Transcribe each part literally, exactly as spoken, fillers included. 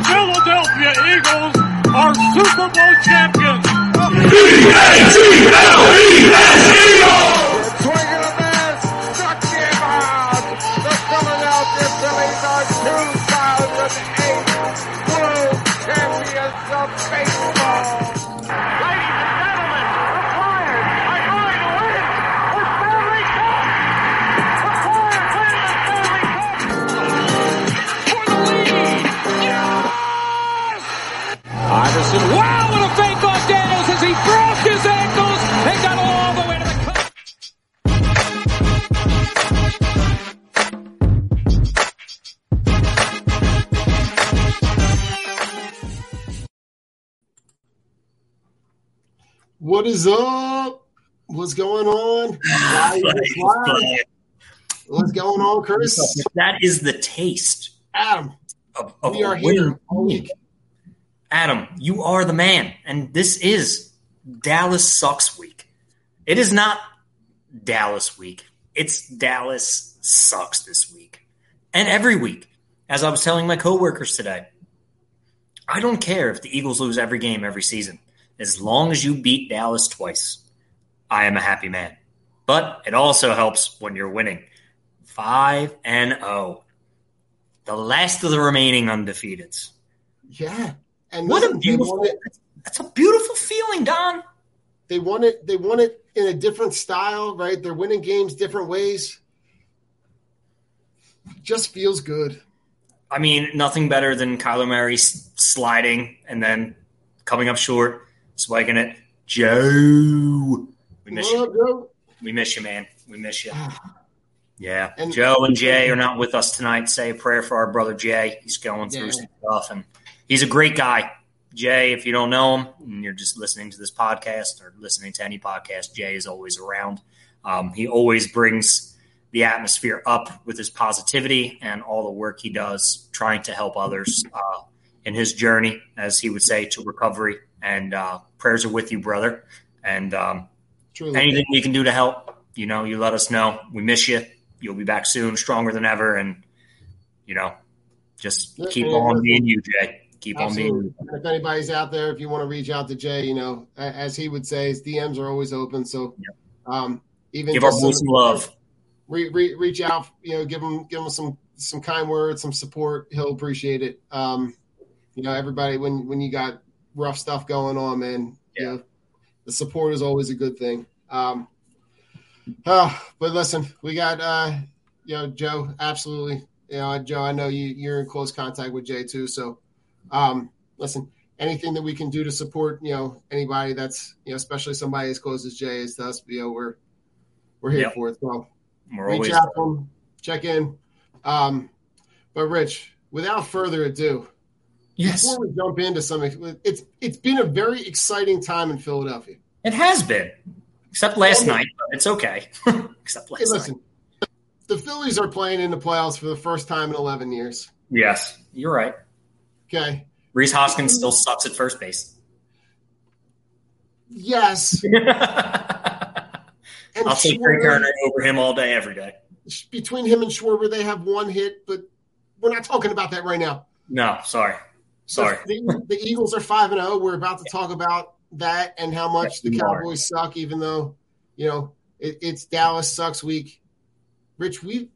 Philadelphia Eagles are Super Bowl champions. E A G L E S Eagles! Swing and a miss, struck him out. The Philadelphia Phillies are two thousand eight world champions of baseball. Ladies and gentlemen, the Flyers are going to win the Stanley Cup. The Flyers win the Stanley Cup for the lead. Yeah! Iverson, wow, what a fake on Daniels as he broke his ankles and got all the way to the cup. What is up? What's going on? What's going on, Chris? That is the taste. Adam, of, of we are here all week. Adam, you are the man, and this is Dallas Sucks Week. It is not Dallas Week. It's Dallas Sucks this week. And every week, as I was telling my coworkers today, I don't care if the Eagles lose every game every season. As long as you beat Dallas twice, I am a happy man. But it also helps when you're winning. five and oh. The last of the remaining undefeateds. Yeah. And what listen, a beautiful! It, that's a beautiful feeling, Don. They won it. They won it in a different style, right? They're winning games different ways. It just feels good. I mean, nothing better than Kyler Murray sliding and then coming up short, spiking it. Joe, we miss what you. Up, Joe? We miss you, man. We miss you. Yeah, and Joe and Jay are not with us tonight. Say a prayer for our brother Jay. He's going through yeah. some stuff and. He's a great guy. Jay, if you don't know him and you're just listening to this podcast or listening to any podcast, Jay is always around. Um, he always brings the atmosphere up with his positivity and all the work he does trying to help others uh, in his journey, as he would say, to recovery. And uh, prayers are with you, brother. And um, anything we can do to help, you know, you let us know. We miss you. You'll be back soon, stronger than ever. And, you know, just keep on being you, Jay. Keep Absolutely. on being. If anybody's out there, if you want to reach out to Jay, you know, as he would say, his D Ms are always open. So, um, even give our boys some love. Re, re, reach out, you know, give him give him some some kind words, some support. He'll appreciate it. Um, you know, everybody, when when you got rough stuff going on, man, yeah, you know, the support is always a good thing. Um, oh, but listen, we got uh, you know, Joe. Absolutely, you know, Joe. I know you you're in close contact with Jay too, so. Um, listen, anything that we can do to support, you know, anybody that's, you know, especially somebody as close as Jay is to us, you know, we're, we're here yep. for it. So we're reach out to them, check in. Um, but Rich, without further ado, yes. before we jump into something, it's, it's been a very exciting time in Philadelphia. It has been, except last well, night, but it's okay. except last hey, listen, night. The Phillies are playing in the playoffs for the first time in eleven years. Yes, you're right. Okay. Reese Hoskins still sucks at first base. Yes. I'll take Trey Turner over him all day, every day. Between him and Schwarber, they have one hit, but we're not talking about that right now. No, sorry. Sorry. The, the Eagles are five and oh. We're about to talk about that and how much the Cowboys suck, even though, you know, it, it's Dallas Sucks Week. Rich, we've,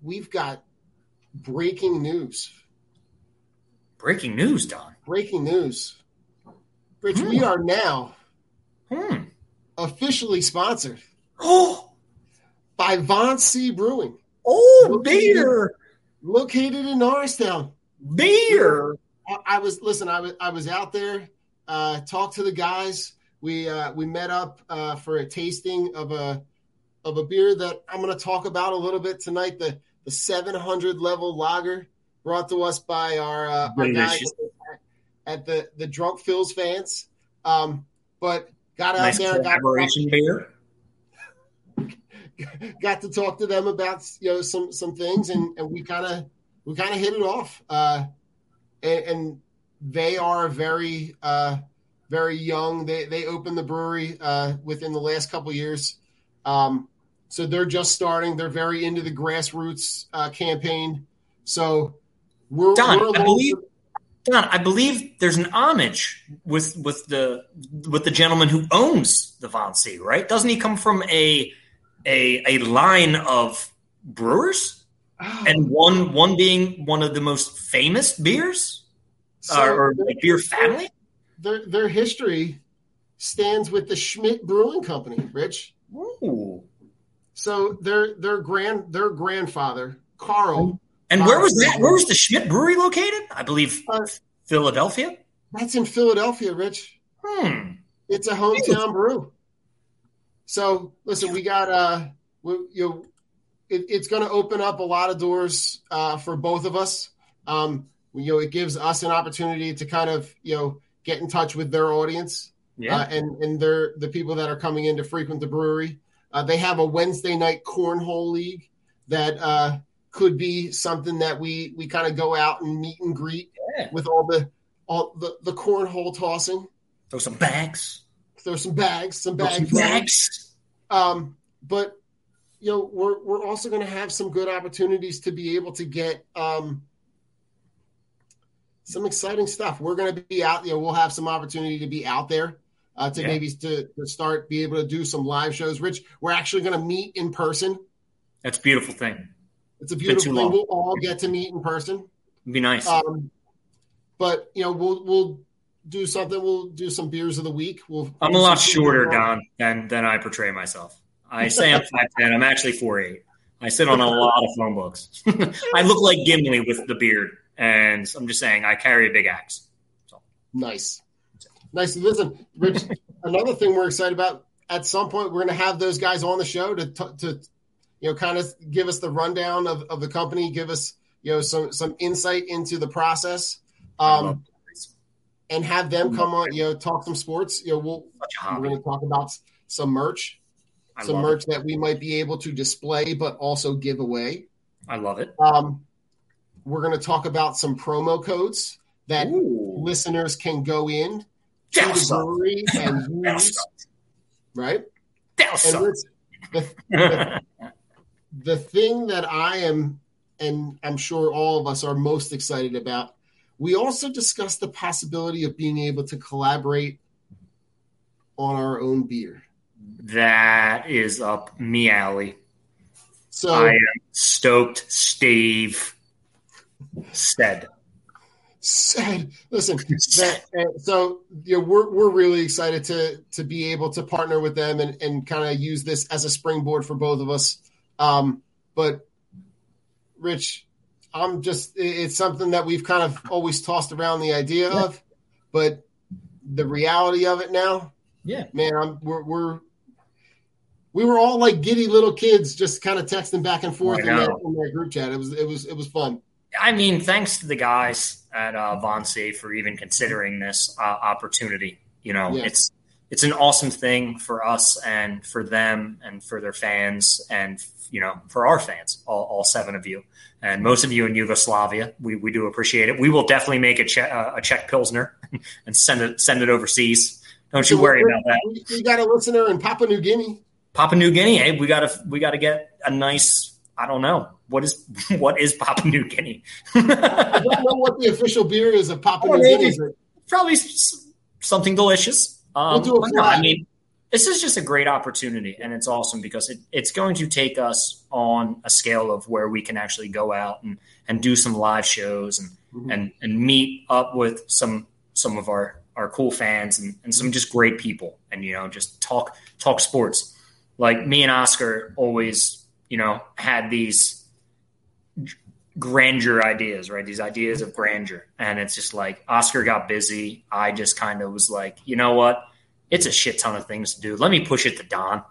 we've got breaking news. Breaking news, Don. Breaking news. Rich, hmm. we are now hmm. officially sponsored oh. by Von C Brewing. Oh, located, beer. Located in Norristown. Beer. I, I was, listen, I was, I was out there, uh, talked to the guys. We, uh, we met up uh, for a tasting of a, of a beer that I'm going to talk about a little bit tonight. The, the seven hundred level lager brought to us by our, uh, our guys at the, the Drunk Phil's fans. Um, but got nice out there. Collaboration beer. Got to talk to them about, you know, some, some things, and, and we kind of we kind of hit it off. Uh, and, and they are very uh, very young. They they opened the brewery uh, within the last couple of years, um, so they're just starting. They're very into the grassroots uh, campaign. So we're, Don, we're I believe to- Don, I believe there's an homage with with the with the gentleman who owns the Von C, right? Doesn't he come from a A, a line of brewers, oh. and one one being one of the most famous beers, so uh, or their, beer family. Their their history stands with the Schmidt Brewing Company, Rich. Ooh. So their their grand their grandfather Carl. And Carl, where was that? Where was the Schmidt Brewery located? I believe uh, Philadelphia. That's in Philadelphia, Rich. Hmm. It's a hometown brew. So listen, we got uh, we, you know, it, it's going to open up a lot of doors uh, for both of us. Um, you know, it gives us an opportunity to kind of you know get in touch with their audience, yeah, uh, and and their the people that are coming in to frequent the brewery. Uh, they have a Wednesday night cornhole league that uh, could be something that we we kind of go out and meet and greet yeah. with all the all the, the cornhole tossing. Throw some bags. There's some bags, some bags. bags. Um, but you know, we're we're also going to have some good opportunities to be able to get um, some exciting stuff. We're going to be out. You know, we'll have some opportunity to be out there uh, to yeah. maybe to, to start be able to do some live shows. Rich, we're actually going to meet in person. That's a beautiful thing. It's a beautiful thing. Long. We'll all get to meet in person. It'd be nice. Um, but you know, we'll we'll. do something. We'll do some beers of the week. We'll. I'm a lot shorter, Don, than than I portray myself. I say I'm five ten. I'm actually four eight. I sit on a lot of phone books. I look like Gimli with the beard, and I'm just saying I carry a big axe. So. Nice. Nice. Listen, Rich, another thing we're excited about, at some point we're going to have those guys on the show to, t- to you know, kind of give us the rundown of, of the company, give us, you know, some, some insight into the process. Um And have them come on, you know, talk some sports. You know, we'll, we're going to talk about some merch, I some merch it. that we might be able to display, but also give away. I love it. Um, we're going to talk about some promo codes that Ooh. listeners can go in to the brewery and use. Right? And the, the, the thing that I am, and I'm sure all of us are most excited about, we also discussed the possibility of being able to collaborate on our own beer. That is up me alley. So I am stoked. Steve said, said, listen. That, uh, so you know, we're we're really excited to to be able to partner with them and, and kind of use this as a springboard for both of us. Um, but Rich. I'm just, it's something that we've kind of always tossed around the idea yeah. of, but the reality of it now, yeah, man, I'm, we're, we're, we were all like giddy little kids, just kind of texting back and forth in that, in that group chat. It was, it was, it was fun. I mean, thanks to the guys at uh, Von C for even considering this uh, opportunity. You know, yeah. it's, it's an awesome thing for us and for them and for their fans and, you know, for our fans, all, all seven of you. And most of you in Yugoslavia, we, we do appreciate it. We will definitely make a, che- uh, a Czech Pilsner and send it send it overseas. Don't you worry about that. We got a listener in Papua New Guinea. Papua New Guinea, hey, we gotta we gotta get a nice. I don't know what is what is Papua New Guinea. I don't know what the official beer is of Papua oh, New Guinea. Is. Probably something delicious. Um, we'll do a no, I mean, this is just a great opportunity, and it's awesome because it, it's going to take us on a scale of where we can actually go out and, and do some live shows and, mm-hmm. and, and meet up with some some of our, are cool fans and, and some just great people, and, you know, just talk, talk sports. Like, me and Oscar always, you know, had these grandeur ideas, right? These ideas of grandeur. And it's just like, Oscar got busy. I just kind of was like, you know what? It's a shit ton of things to do. Let me push it to Don.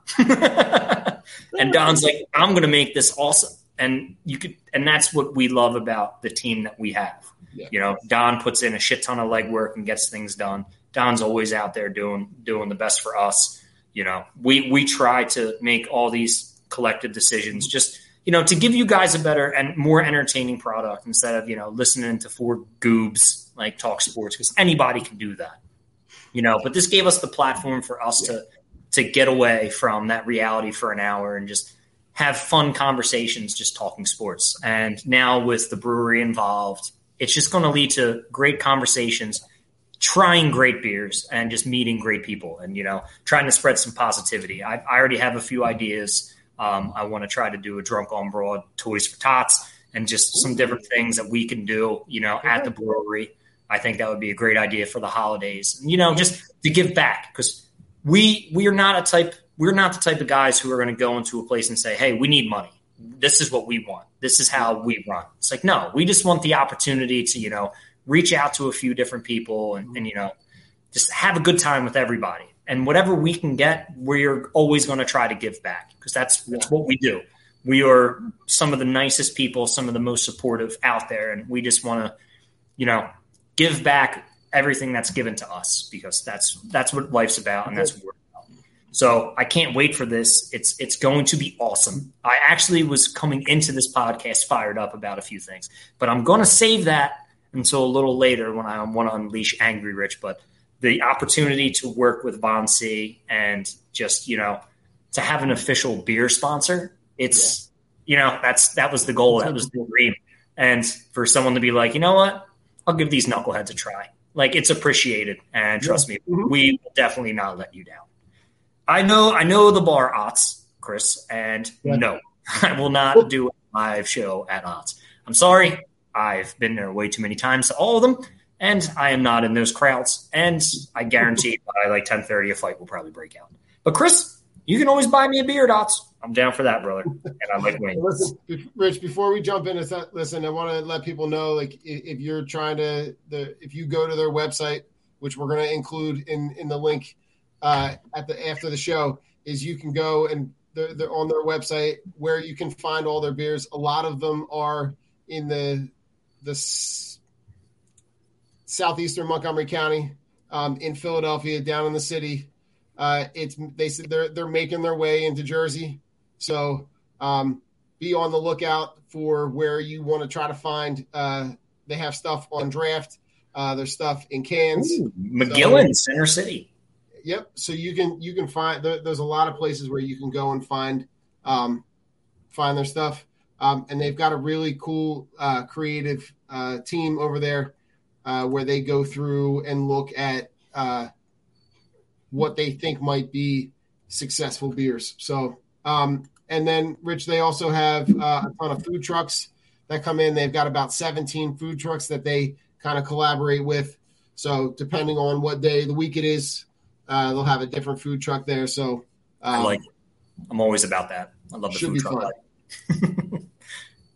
And Don's like, I'm going to make this awesome. And you could, and that's what we love about the team that we have. Yeah. You know, Don puts in a shit ton of legwork and gets things done. Don's always out there doing, doing the best for us. You know, we, we try to make all these collective decisions just, you know, to give you guys a better and more entertaining product instead of, you know, listening to four goobs like talk sports, because anybody can do that, you know, but this gave us the platform for us yeah. to, to get away from that reality for an hour and just have fun conversations, just talking sports. And now with the brewery involved, it's just going to lead to great conversations, trying great beers, and just meeting great people and, you know, trying to spread some positivity. I, I already have a few ideas. Um, I want to try to do a Drunk on Broad, Toys for Tots, and just some different things that we can do, you know, at the brewery. I think that would be a great idea for the holidays, you know, just to give back, because we, we are not a type, we're not the type of guys who are going to go into a place and say, hey, we need money. This is what we want. This is how we run. It's like, no, we just want the opportunity to, you know, reach out to a few different people and, and, you know, just have a good time with everybody. And whatever we can get, we're always going to try to give back, because that's, that's what we do. We are some of the nicest people, some of the most supportive out there. And we just want to, you know, give back everything that's given to us, because that's, that's what life's about. And that's what we're about. So I can't wait for this. It's, it's going to be awesome. I actually was coming into this podcast fired up about a few things, but I'm going to save that until a little later when I want to unleash Angry Rich. But the opportunity to work with Von C and just, you know, to have an official beer sponsor, it's, yeah. you know, that's, that was the goal. That was the dream. And for someone to be like, you know what, I'll give these knuckleheads a try. Like, it's appreciated. And trust me, mm-hmm. we will definitely not let you down. I know, I know the bar Otts, Chris, and yeah. no, I will not do a live show at Otts. I'm sorry. I've been there way too many times to all of them. And I am not in those crowds. And I guarantee by like ten thirty, a fight will probably break out. But Chris, you can always buy me a beer, Dots. I'm down for that, brother. And I like wings. Listen, Rich, before we jump in, listen, I want to let people know, like, if you're trying to, the if you go to their website, which we're going to include in, in the link uh, at the after the show, is you can go and they're, they're on their website where you can find all their beers. A lot of them are in the the. Southeastern Montgomery County, um, in Philadelphia, down in the city. Uh, it's they said they're they're making their way into Jersey, so um, be on the lookout for where you want to try to find. Uh, they have stuff on draft. Uh, there's stuff in cans. Ooh, McGillen, so, Center City. Yep. So you can you can find there, there's a lot of places where you can go and find um, find their stuff, um, and they've got a really cool uh, creative uh, team over there. Uh, where they go through and look at uh, what they think might be successful beers. So, um, and then, Rich, they also have uh, a ton of food trucks that come in. They've got about seventeen food trucks that they kind of collaborate with. So, depending on what day of the week it is, uh, they'll have a different food truck there. So, um, I like it. I'm always about that. I love the food truck life.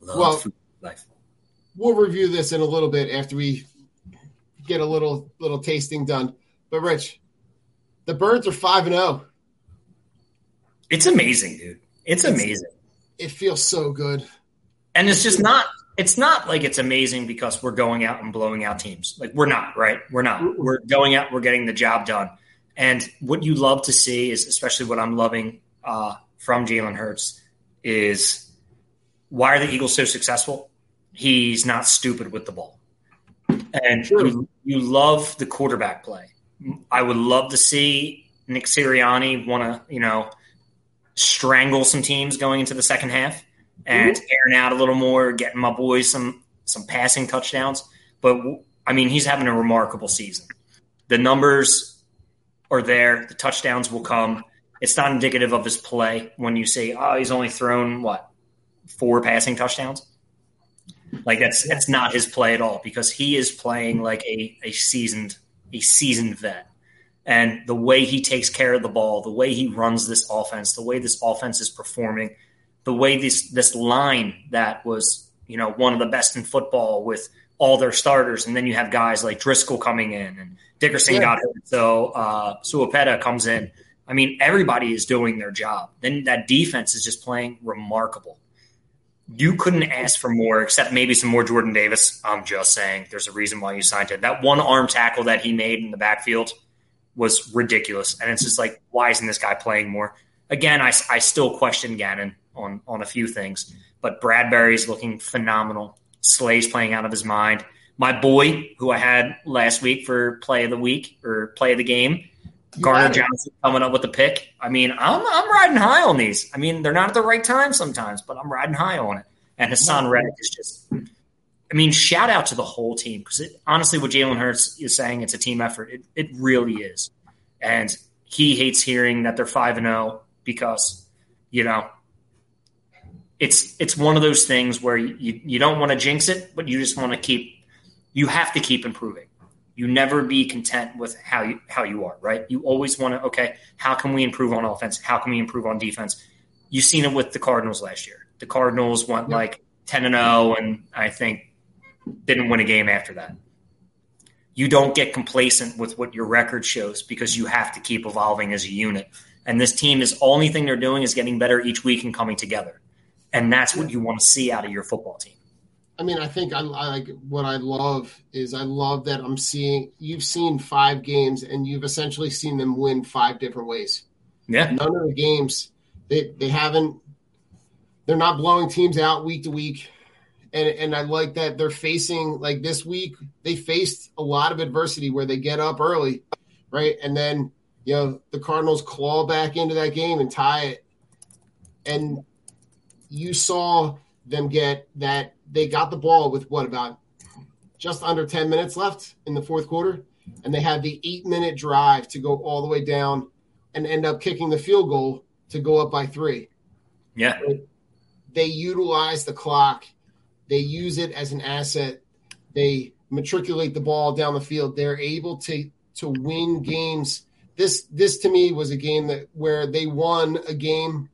Love well, food life. We'll review this in a little bit after we get a little little tasting done. But Rich, the Birds are five and oh. It's amazing, dude. It's, it's amazing. It feels so good. And it's just not it's not like it's amazing because we're going out and blowing out teams. Like, we're not, right? We're not. We're going out, we're getting the job done. And what you love to see is, especially what I'm loving uh, from Jalen Hurts, is why are the Eagles so successful? He's not stupid with the ball. And you, you love the quarterback play. I would love to see Nick Sirianni want to, you know, strangle some teams going into the second half and mm-hmm. airing out a little more, getting my boys some some passing touchdowns. But, I mean, he's having a remarkable season. The numbers are there. The touchdowns will come. It's not indicative of his play when you say, oh, he's only thrown, what, four passing touchdowns? Like, that's that's not his play at all, because he is playing like a, a seasoned a seasoned vet. And the way he takes care of the ball, the way he runs this offense, the way this offense is performing, the way this this line that was, you know, one of the best in football with all their starters, and then you have guys like Driscoll coming in and Dickerson yeah. got hurt, so uh, Suopeta comes in. I mean, everybody is doing their job. Then that defense is just playing remarkable. You couldn't ask for more, except maybe some more Jordan Davis. I'm just saying there's a reason why you signed him. That one arm tackle that he made in the backfield was ridiculous. And it's just like, why isn't this guy playing more? Again, I, I still question Gannon on, on a few things, but Bradbury's looking phenomenal. Slay's playing out of his mind. My boy, who I had last week for play of the week or play of the game, Gardner Johnson coming up with the pick. I mean, I'm I'm riding high on these. I mean, they're not at the right time sometimes, but I'm riding high on it. And Hassan Reddick is just – I mean, shout out to the whole team because honestly what Jalen Hurts is saying, it's a team effort. It it really is. And he hates hearing that they're five and oh because, you know, it's it's one of those things where you, you don't want to jinx it, but you just want to keep – you have to keep improving. You never be content with how you how you are, right? You always want to, okay, how can we improve on offense? How can we improve on defense? You've seen it with the Cardinals last year. The Cardinals went yep. like ten and oh, and I think didn't win a game after that. You don't get complacent with what your record shows because you have to keep evolving as a unit. And this team is, only thing they're doing is getting better each week and coming together. And that's what you want to see out of your football team. I mean, I think I, I like what I love is I love that I'm seeing you've seen five games and you've essentially seen them win five different ways. Yeah. None of the games they, they haven't they're not blowing teams out week to week. And and I like that they're facing, like this week they faced a lot of adversity where they get up early, right? And then, you know, the Cardinals claw back into that game and tie it. And you saw them get that. They got the ball with, what, about just under ten minutes left in the fourth quarter, and they had the eight-minute drive to go all the way down and end up kicking the field goal to go up by three. Yeah. They utilize the clock. They use it as an asset. They matriculate the ball down the field. They're able to to win games. This, this to me, was a game that where they won a game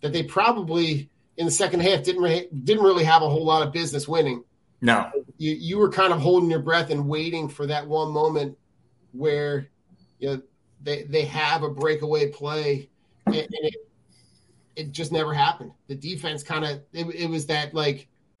that they probably – in the second half, didn't re- didn't really have a whole lot of business winning. No. You you were kind of holding your breath and waiting for that one moment where, you know, they, they have a breakaway play, and, and it, it just never happened. The defense kind of – it was that, like –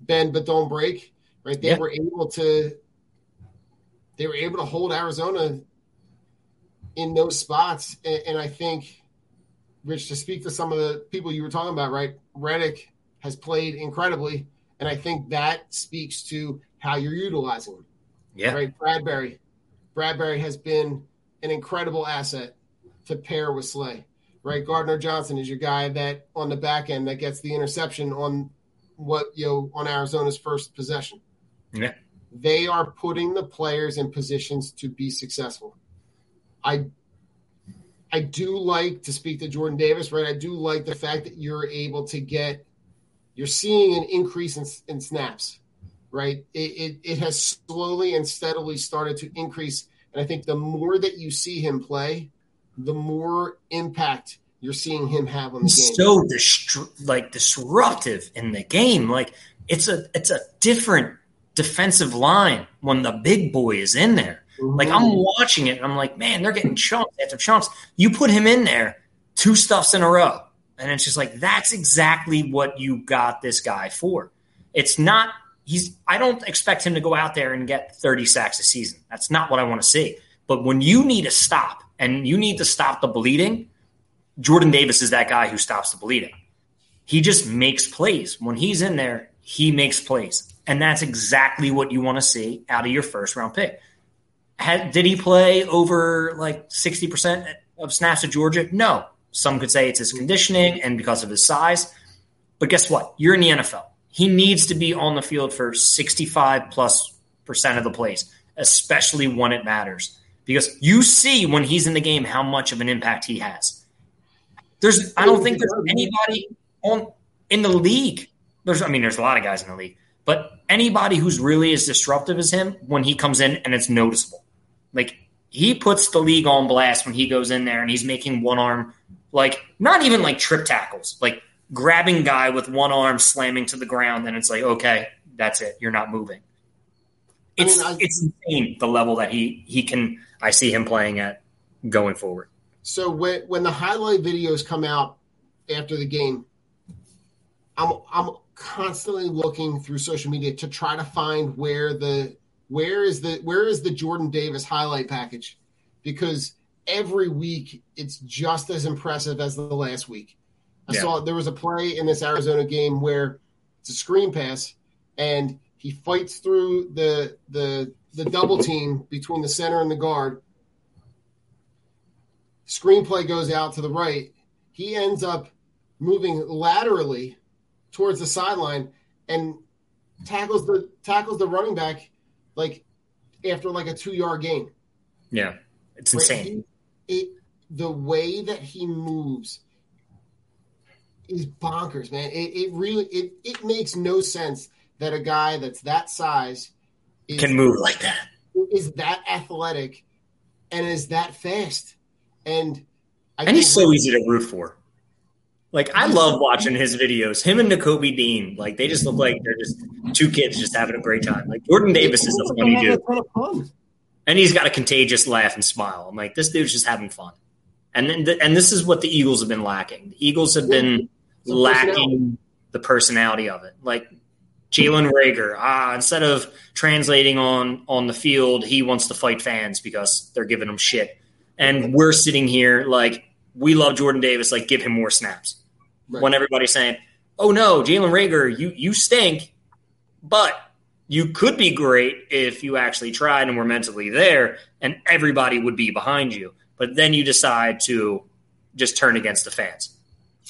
Bend but don't break, right? They yeah. were able to they were able to hold Arizona in those spots. And, and I think, Rich, to speak to some of the people you were talking about, right? Reddick has played incredibly, and I think that speaks to how you're utilizing him. Yeah. Right. Bradbury. Bradbury has been an incredible asset to pair with Slay. Right. Gardner Johnson is your guy that on the back end that gets the interception on what, you know, on Arizona's first possession. Yeah. They are putting the players in positions to be successful. I I do like to speak to Jordan Davis, right? I do like the fact that you're able to get – you're seeing an increase in, in snaps, right? It, it it has slowly and steadily started to increase, and I think the more that you see him play, the more impact – you're seeing him have on the game. So distru- like disruptive in the game. Like it's a it's a different defensive line when the big boy is in there. Mm-hmm. Like I'm watching it and I'm like, man, they're getting chunks after chunks. You put him in there, two stuffs in a row. And it's just like, that's exactly what you got this guy for. It's not he's I don't expect him to go out there and get thirty sacks a season. That's not what I want to see. But when you need a stop and you need to stop the bleeding, Jordan Davis is that guy who stops the bleeding. He just makes plays. When he's in there, he makes plays. And that's exactly what you want to see out of your first round pick. Had, did he play over like sixty percent of snaps at Georgia? No. Some could say it's his conditioning and because of his size. But guess what? You're in the N F L. He needs to be on the field for sixty-five plus percent of the plays, especially when it matters. Because you see when he's in the game how much of an impact he has. There's, I don't think there's anybody on in the league. There's, I mean, there's a lot of guys in the league. But anybody who's really as disruptive as him, when he comes in and it's noticeable. Like, he puts the league on blast when he goes in there and he's making one arm, like, not even like trip tackles, like grabbing guy with one arm, slamming to the ground, and it's like, okay, that's it. You're not moving. It's I mean, I, it's insane the level that he, he can – I see him playing at going forward. So when, when the highlight videos come out after the game, I'm I'm – constantly looking through social media to try to find where the where is the where is the Jordan Davis highlight package, because every week it's just as impressive as the last week. I yeah. saw there was a play in this Arizona game where it's a screen pass and he fights through the the the double team between the center and the guard. Screenplay goes out to the right. He ends up moving laterally towards the sideline and tackles the tackles the running back like after like a two-yard gain. Yeah, it's Where insane. He, it, the way that he moves is bonkers, man. It, it really it it makes no sense that a guy that's that size is, can move like that, is that athletic, and is that fast. And I and he's so easy to root for. Like, I love watching his videos. Him and N'Kobe Dean, like, they just look like they're just two kids just having a great time. Like, Jordan Davis is a funny dude. And he's got a contagious laugh and smile. I'm like, this dude's just having fun. And then the, and this is what the Eagles have been lacking. The Eagles have been the lacking personality. the personality of it. Like, Jalen Rager, ah, instead of translating on, on the field, he wants to fight fans because they're giving him shit. And we're sitting here like, we love Jordan Davis, like, give him more snaps. Right. When everybody's saying, oh, no, Jalen Rager, you you stink, but you could be great if you actually tried and were mentally there, and everybody would be behind you. But then you decide to just turn against the fans.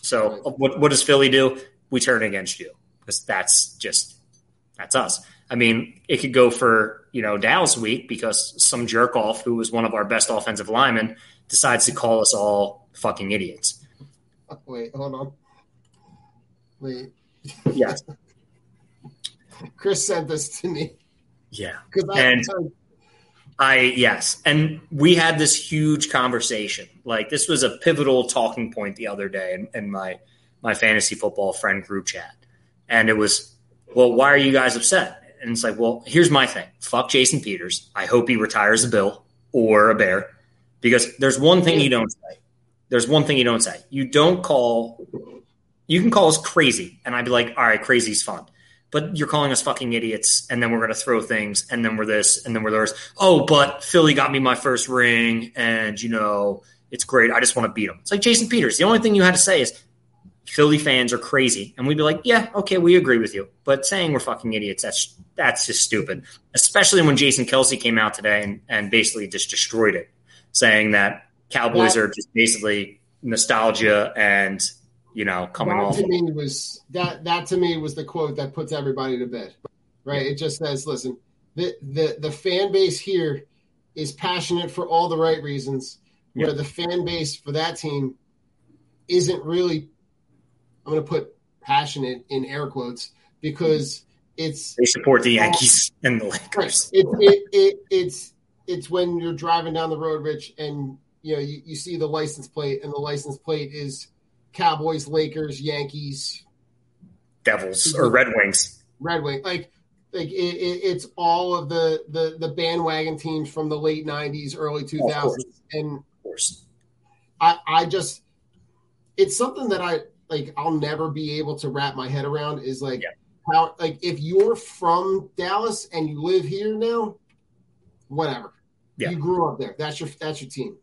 So right. what, what does Philly do? We turn against you, because that's just – that's us. I mean, it could go for, you know, Dallas week, because some jerk-off who was one of our best offensive linemen decides to call us all – fucking idiots. Wait, hold on. Wait. Yes. Chris sent this to me. Yeah. I, and I, I, yes. And we had this huge conversation. Like, this was a pivotal talking point the other day in, in my, my fantasy football friend group chat. And it was, well, why are you guys upset? And it's like, well, here's my thing. Fuck Jason Peters. I hope he retires a Bill or a Bear, because there's one thing you don't say. There's one thing you don't say. You don't call – you can call us crazy, and I'd be like, all right, crazy's fun. But you're calling us fucking idiots, and then we're going to throw things, and then we're this, and then we're this. Oh, but Philly got me my first ring, and, you know, it's great. I just want to beat them. It's like Jason Peters. The only thing you had to say is Philly fans are crazy. And we'd be like, yeah, okay, we agree with you. But saying we're fucking idiots, that's that's just stupid, especially when Jason Kelce came out today and, and basically just destroyed it, saying that – Cowboys that, are just basically nostalgia and, you know, coming that off. To me was, that, that to me was the quote that puts everybody to bed, right? Yeah. It just says, listen, the, the, the fan base here is passionate for all the right reasons, yeah. where the fan base for that team isn't really, I'm going to put passionate in air quotes, because it's. They support the Yankees uh, and the Lakers. It, it, it, it's, it's when you're driving down the road, Rich, and you know, you, you see the license plate, and the license plate is Cowboys, Lakers, Yankees, Devils, or Red Wings. Red Wings, like, like it, it, it's all of the, the the bandwagon teams from the late nineties, early two thousands, of course. and of course. I I just it's something that I like. I'll never be able to wrap my head around. Is like yeah. power. Like, if you're from Dallas and you live here now, whatever. Yeah. You grew up there. That's your that's your team.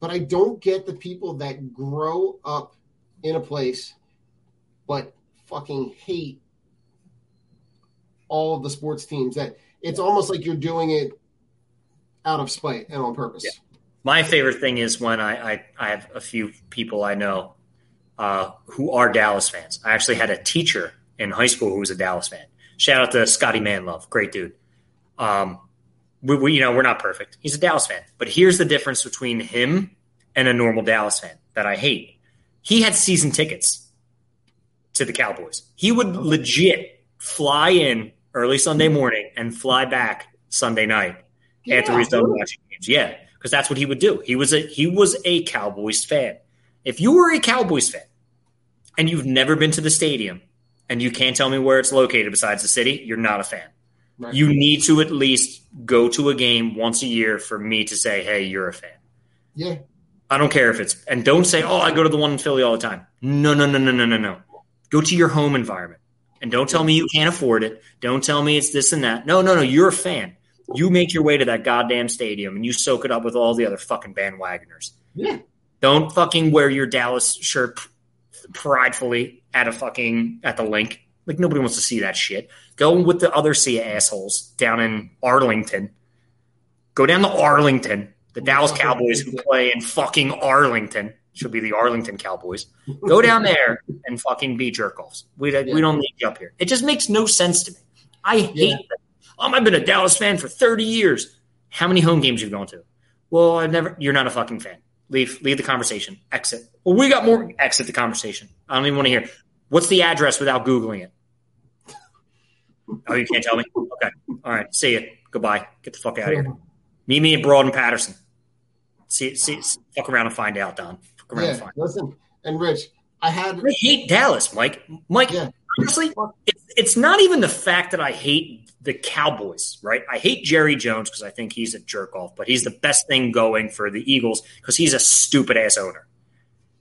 But I don't get the people that grow up in a place but fucking hate all of the sports teams. That it's almost like you're doing it out of spite and on purpose. Yeah. My favorite thing is when I, I, I have a few people I know uh, who are Dallas fans. I actually had a teacher in high school who was a Dallas fan. Shout out to Scotty Manlove. Great dude. Um, we, we, you know, we're not perfect. He's a Dallas fan. But here's the difference between him and a normal Dallas fan that I hate. He had season tickets to the Cowboys. He would legit fly in early Sunday morning and fly back Sunday night yeah, after he's done watching games. Yeah. Because that's what he would do. He was a he was a Cowboys fan. If you were a Cowboys fan and you've never been to the stadium and you can't tell me where it's located besides the city, you're not a fan. Right. You need to at least go to a game once a year for me to say, hey, you're a fan. Yeah. I don't care if it's – and don't say, oh, I go to the one in Philly all the time. No, no, no, no, no, no, no. Go to your home environment. And don't tell me you can't afford it. Don't tell me it's this and that. No, no, no, you're a fan. You make your way to that goddamn stadium and you soak it up with all the other fucking bandwagoners. Yeah. Don't fucking wear your Dallas shirt pridefully at a fucking at the link. Like, nobody wants to see that shit. Go with the other sea assholes down in Arlington. Go down to Arlington. The Dallas Cowboys who play in fucking Arlington should be the Arlington Cowboys. Go down there and fucking be jerk-offs. We, yeah. we don't need you up here. It just makes no sense to me. I hate yeah. that. Um, I've been a Dallas fan for thirty years. How many home games you've gone to? Well, I've never. You're not a fucking fan. Leave. Leave the conversation. Exit. Well, we got more. Exit the conversation. I don't even want to hear. What's the address without Googling it? Oh, you can't tell me? Okay. All right. See you. Goodbye. Get the fuck out of here. Meet me at Broad and Patterson. See, see, see. Fuck around and find out, Don. Fuck around yeah, and find listen, out. Listen, and Rich, I had. I hate Dallas, Mike. Mike, yeah. honestly, it, it's not even the fact that I hate the Cowboys, right? I hate Jerry Jones because I think he's a jerk-off, but he's the best thing going for the Eagles because he's a stupid-ass owner.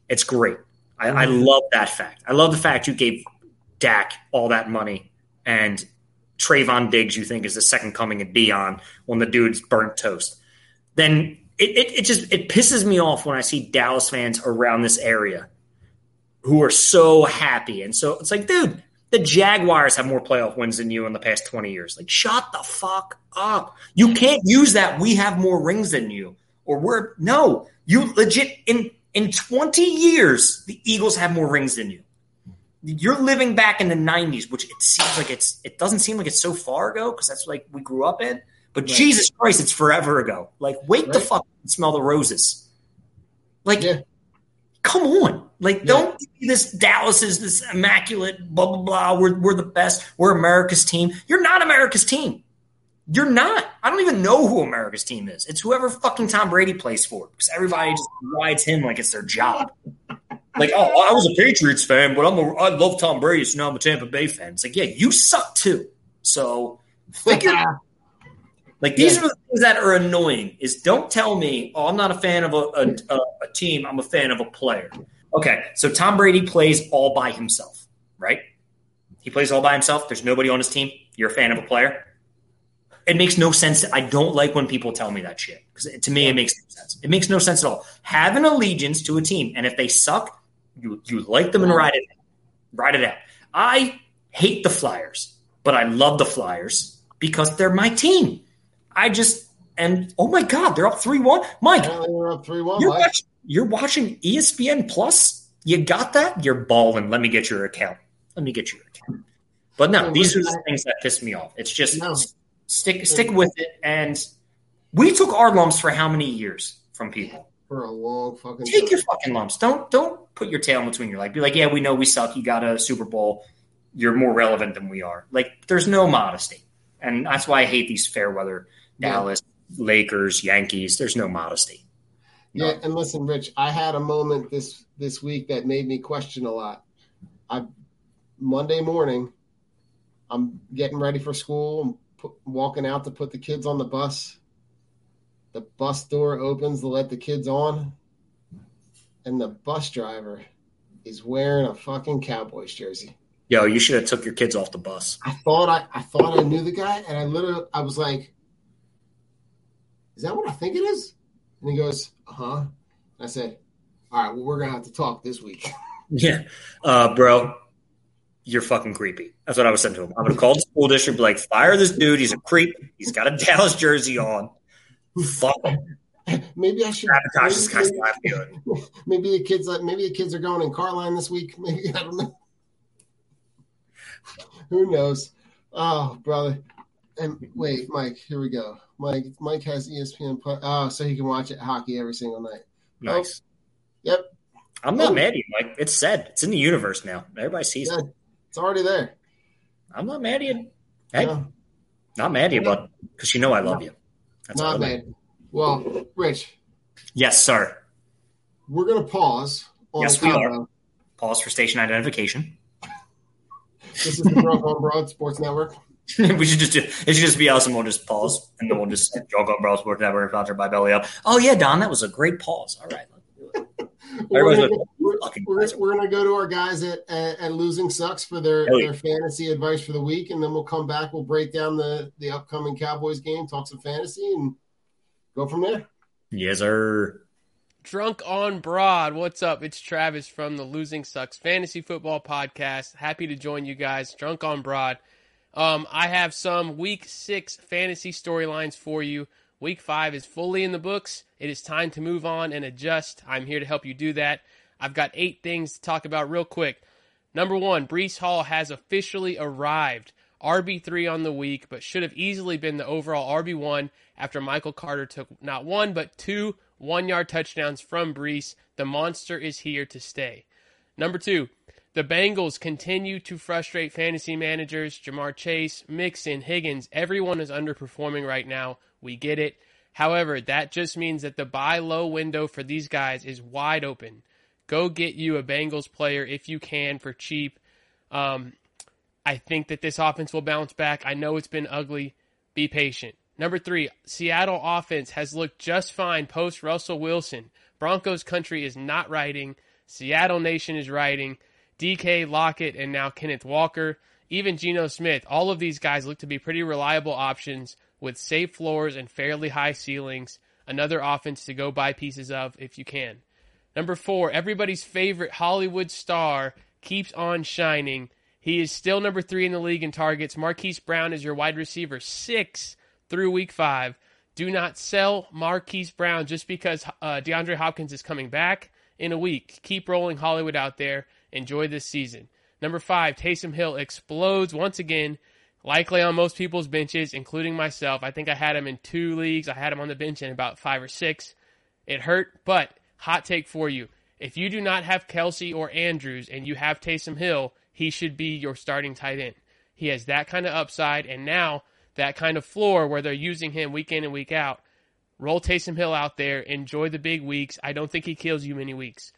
It's great. I, I love that fact. I love the fact you gave Dak all that money and Trayvon Diggs you think is the second coming of Dion when the dude's burnt toast. Then it, it, it just it pisses me off when I see Dallas fans around this area who are so happy. And so it's like, dude, the Jaguars have more playoff wins than you in the past twenty years. Like, shut the fuck up. You can't use that. We have more rings than you. Or we're – no. You legit – in in twenty years, the Eagles have more rings than you. You're living back in the nineties, which it seems like it's – it doesn't seem like it's so far ago because that's like we grew up in. But right. Jesus Christ, it's forever ago. Like, wake right. the fuck up and smell the roses. Like yeah. – Come on. Like, yeah. don't give me this Dallas is this immaculate, blah, blah, blah. We're, we're the best. We're America's team. You're not America's team. You're not. I don't even know who America's team is. It's whoever fucking Tom Brady plays for because everybody just rides him like it's their job. Like, oh, I was a Patriots fan, but I'm a, I love Tom Brady, so now I'm a Tampa Bay fan. It's like, yeah, you suck too. So figure out. Like, these yeah. are the things that are annoying is don't tell me, oh, I'm not a fan of a, a, a team. I'm a fan of a player. Okay, so Tom Brady plays all by himself, right? He plays all by himself. There's nobody on his team. You're a fan of a player. It makes no sense. I don't like when people tell me that shit because to me it makes no sense. It makes no sense at all. Have an allegiance to a team, and if they suck, you, you like them and ride it out. Ride it out. I hate the Flyers, but I love the Flyers because they're my team. I just – and, oh, my God, they're up three one. Mike, they're up three one, you're, Mike. Watching, you're watching E S P N Plus? You got that? You're balling. Let me get your account. Let me get your account. But, no, these are the things that piss me off. It's just no. stick stick with it. And we took our lumps for how many years from people? For a long fucking Take time. Your fucking lumps. Don't don't put your tail in between your leg. Be like, yeah, we know we suck. You got a Super Bowl. You're more relevant than we are. Like, there's no modesty. And that's why I hate these fair weather – Dallas, yeah. Lakers, Yankees. There's no modesty. No. Yeah, and listen, Rich, I had a moment this, this week that made me question a lot. I Monday morning, I'm getting ready for school. I'm put, walking out to put the kids on the bus. The bus door opens to let the kids on, and the bus driver is wearing a fucking Cowboys jersey. yo, you should have took your kids off the bus. I thought I, I thought I knew the guy, and I literally, I was like, is that what I think it is? And he goes, uh-huh. And I said, all right, well, we're going to have to talk this week. Yeah. Uh, bro, you're fucking creepy. That's what I was saying to him. I'm going to call the school district, be like, fire this dude. He's a creep. He's got a Dallas jersey on. Fuck him. Maybe I should sabotage this guy's life. Maybe the kids, maybe the kids are going in car line this week. Maybe I don't know. Who knows? Oh, brother. And wait, Mike. Here we go. Mike. Mike has E S P N. Oh, so he can watch it hockey every single night. Nice. Oh, yep. I'm not oh. mad at you, Mike. It's said. It's in the universe now. Everybody sees yeah, it. It's already there. I'm not mad at you. Hey, no. Not mad at you, bud. Because you know I love no. you. That's not mad. Well, Rich. Yes, sir. We're going to pause. On yes, we are. Pause for station identification. This is the Drunk on Broad Sports Network. we should just do, it should just be us, and we'll just pause, and then we'll just say Drunk on Broad Sports Network, sponsored by Belly Up. Oh, yeah, Don, that was a great pause. All right. Let's do it. we're going to go to our guys at, at, at Losing Sucks for their, their fantasy advice for the week, and then we'll come back. We'll break down the, the upcoming Cowboys game, talk some fantasy, and go from there. Yes, sir. Drunk on Broad. What's up? It's Travis from the Losing Sucks Fantasy Football Podcast. Happy to join you guys. Drunk on Broad. Um, I have some week six fantasy storylines for you. Week five is fully in the books. It is time to move on and adjust. I'm here to help you do that. I've got eight things to talk about real quick. Number one, Breece Hall has officially arrived. R B three on the week, but should have easily been the overall R B one after Michael Carter took not one, but two one-yard touchdowns from Breece. The monster is here to stay. Number two, the Bengals continue to frustrate fantasy managers. Jamar Chase, Mixon, Higgins, everyone is underperforming right now. We get it. However, that just means that the buy low window for these guys is wide open. Go get you a Bengals player if you can for cheap. Um, I think that this offense will bounce back. I know it's been ugly. Be patient. Number three, Seattle offense has looked just fine post-Russell Wilson. Broncos country is not riding. Seattle Nation is riding. D K, Lockett, and now Kenneth Walker, even Geno Smith, all of these guys look to be pretty reliable options with safe floors and fairly high ceilings. Another offense to go buy pieces of if you can. Number four, everybody's favorite Hollywood star keeps on shining. He is still number three in the league in targets. Marquise Brown is your wide receiver six through week five. Do not sell Marquise Brown just because uh, DeAndre Hopkins is coming back in a week. Keep rolling Hollywood out there. Enjoy this season. Number five, Taysom Hill explodes once again, likely on most people's benches, including myself. I think I had him in two leagues. I had him on the bench in about five or six. It hurt, but hot take for you. If you do not have Kelce or Andrews and you have Taysom Hill, he should be your starting tight end. He has that kind of upside, and now that kind of floor where they're using him week in and week out. Roll Taysom Hill out there. Enjoy the big weeks. I don't think he kills you many weeks.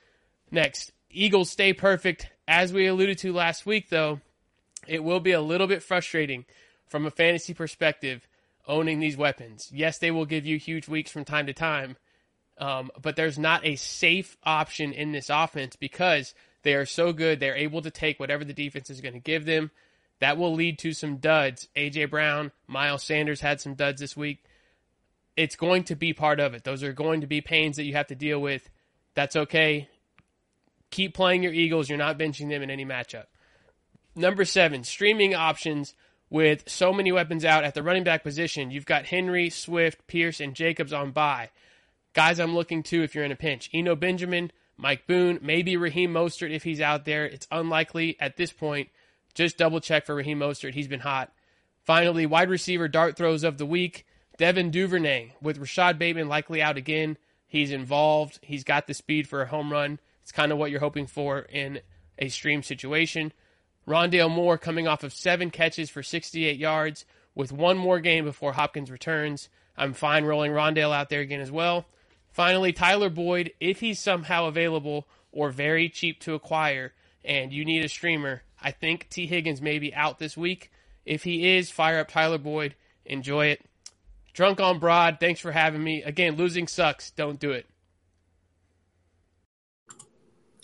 Next, Eagles stay perfect. As we alluded to last week, though, it will be a little bit frustrating from a fantasy perspective owning these weapons. Yes, they will give you huge weeks from time to time, um, but there's not a safe option in this offense because they are so good. They're able to take whatever the defense is going to give them. That will lead to some duds. A J. Brown, Miles Sanders had some duds this week. It's going to be part of it. Those are going to be pains that you have to deal with. That's okay. Keep playing your Eagles. You're not benching them in any matchup. Number seven, streaming options with so many weapons out at the running back position. You've got Henry, Swift, Pierce, and Jacobs on bye. Guys I'm looking to if you're in a pinch. Eno Benjamin, Mike Boone, maybe Raheem Mostert if he's out there. It's unlikely at this point. Just double check for Raheem Mostert. He's been hot. Finally, wide receiver dart throws of the week. Devin Duvernay with Rashad Bateman likely out again. He's involved. He's got the speed for a home run. It's kind of what you're hoping for in a stream situation. Rondale Moore coming off of seven catches for sixty-eight yards with one more game before Hopkins returns. I'm fine rolling Rondale out there again as well. Finally, Tyler Boyd, if he's somehow available or very cheap to acquire and you need a streamer, I think T. Higgins may be out this week. If he is, fire up Tyler Boyd. Enjoy it. Drunk on Broad, thanks for having me. Again, losing sucks. Don't do it.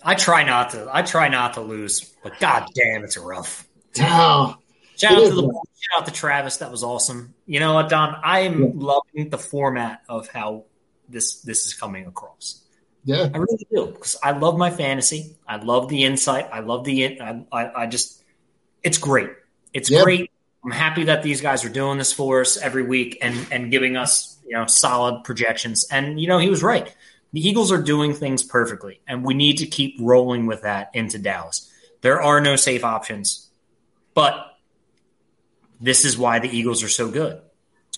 I try not to. I try not to lose, but god damn, it's rough. Oh, shout out to the shout out to Travis. That was awesome. You know what, Don? I'm yeah. loving the format of how this this is coming across. Yeah, I really do, because I love my fantasy. I love the insight. I love the. In, I, I I just. It's great. It's yeah. great. I'm happy that these guys are doing this for us every week and and giving us, you know, solid projections. And you know, he was right. The Eagles are doing things perfectly, and we need to keep rolling with that into Dallas. There are no safe options, but this is why the Eagles are so good.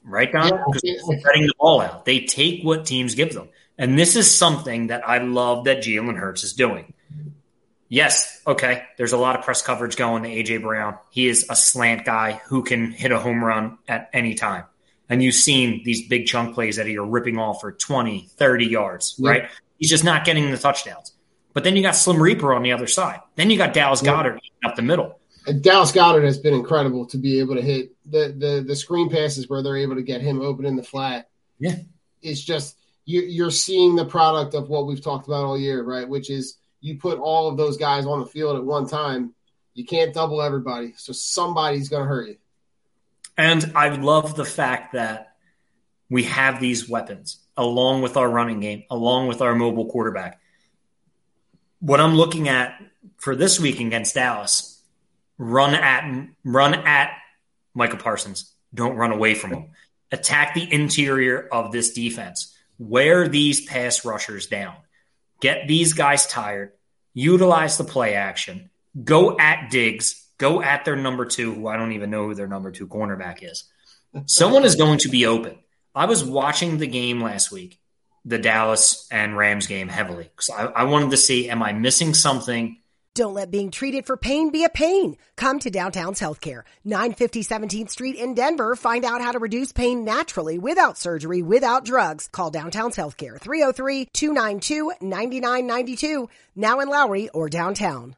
Right, Don? Because yeah, they're spreading the ball out. They take what teams give them. And this is something that I love that Jalen Hurts is doing. Yes, okay, there's a lot of press coverage going to A J. Brown. He is a slant guy who can hit a home run at any time. And you've seen these big chunk plays that you're ripping off for twenty, thirty yards, yeah. right? He's just not getting the touchdowns. But then you got Slim Reaper on the other side. Then you got Dallas yeah. Goedert up the middle. And Dallas Goedert has been incredible to be able to hit the, the, the screen passes where they're able to get him open in the flat. Yeah. It's just you, you're seeing the product of what we've talked about all year, right, which is you put all of those guys on the field at one time, you can't double everybody, so somebody's going to hurt you. And I love the fact that we have these weapons along with our running game, along with our mobile quarterback. What I'm looking at for this week against Dallas, run at run at Michael Parsons. Don't run away from him. Attack the interior of this defense. Wear these pass rushers down. Get these guys tired. Utilize the play action. Go at Diggs. Go at their number two, who I don't even know who their number two cornerback is. Someone is going to be open. I was watching the game last week, the Dallas and Rams game heavily, because I, I wanted to see, am I missing something? Don't let being treated for pain be a pain. Come to Downtown's Healthcare, nine fifty seventeenth Street in Denver. Find out how to reduce pain naturally, without surgery, without drugs. Call Downtown's Healthcare, three oh three, two nine two, nine nine nine two, now in Lowry or downtown.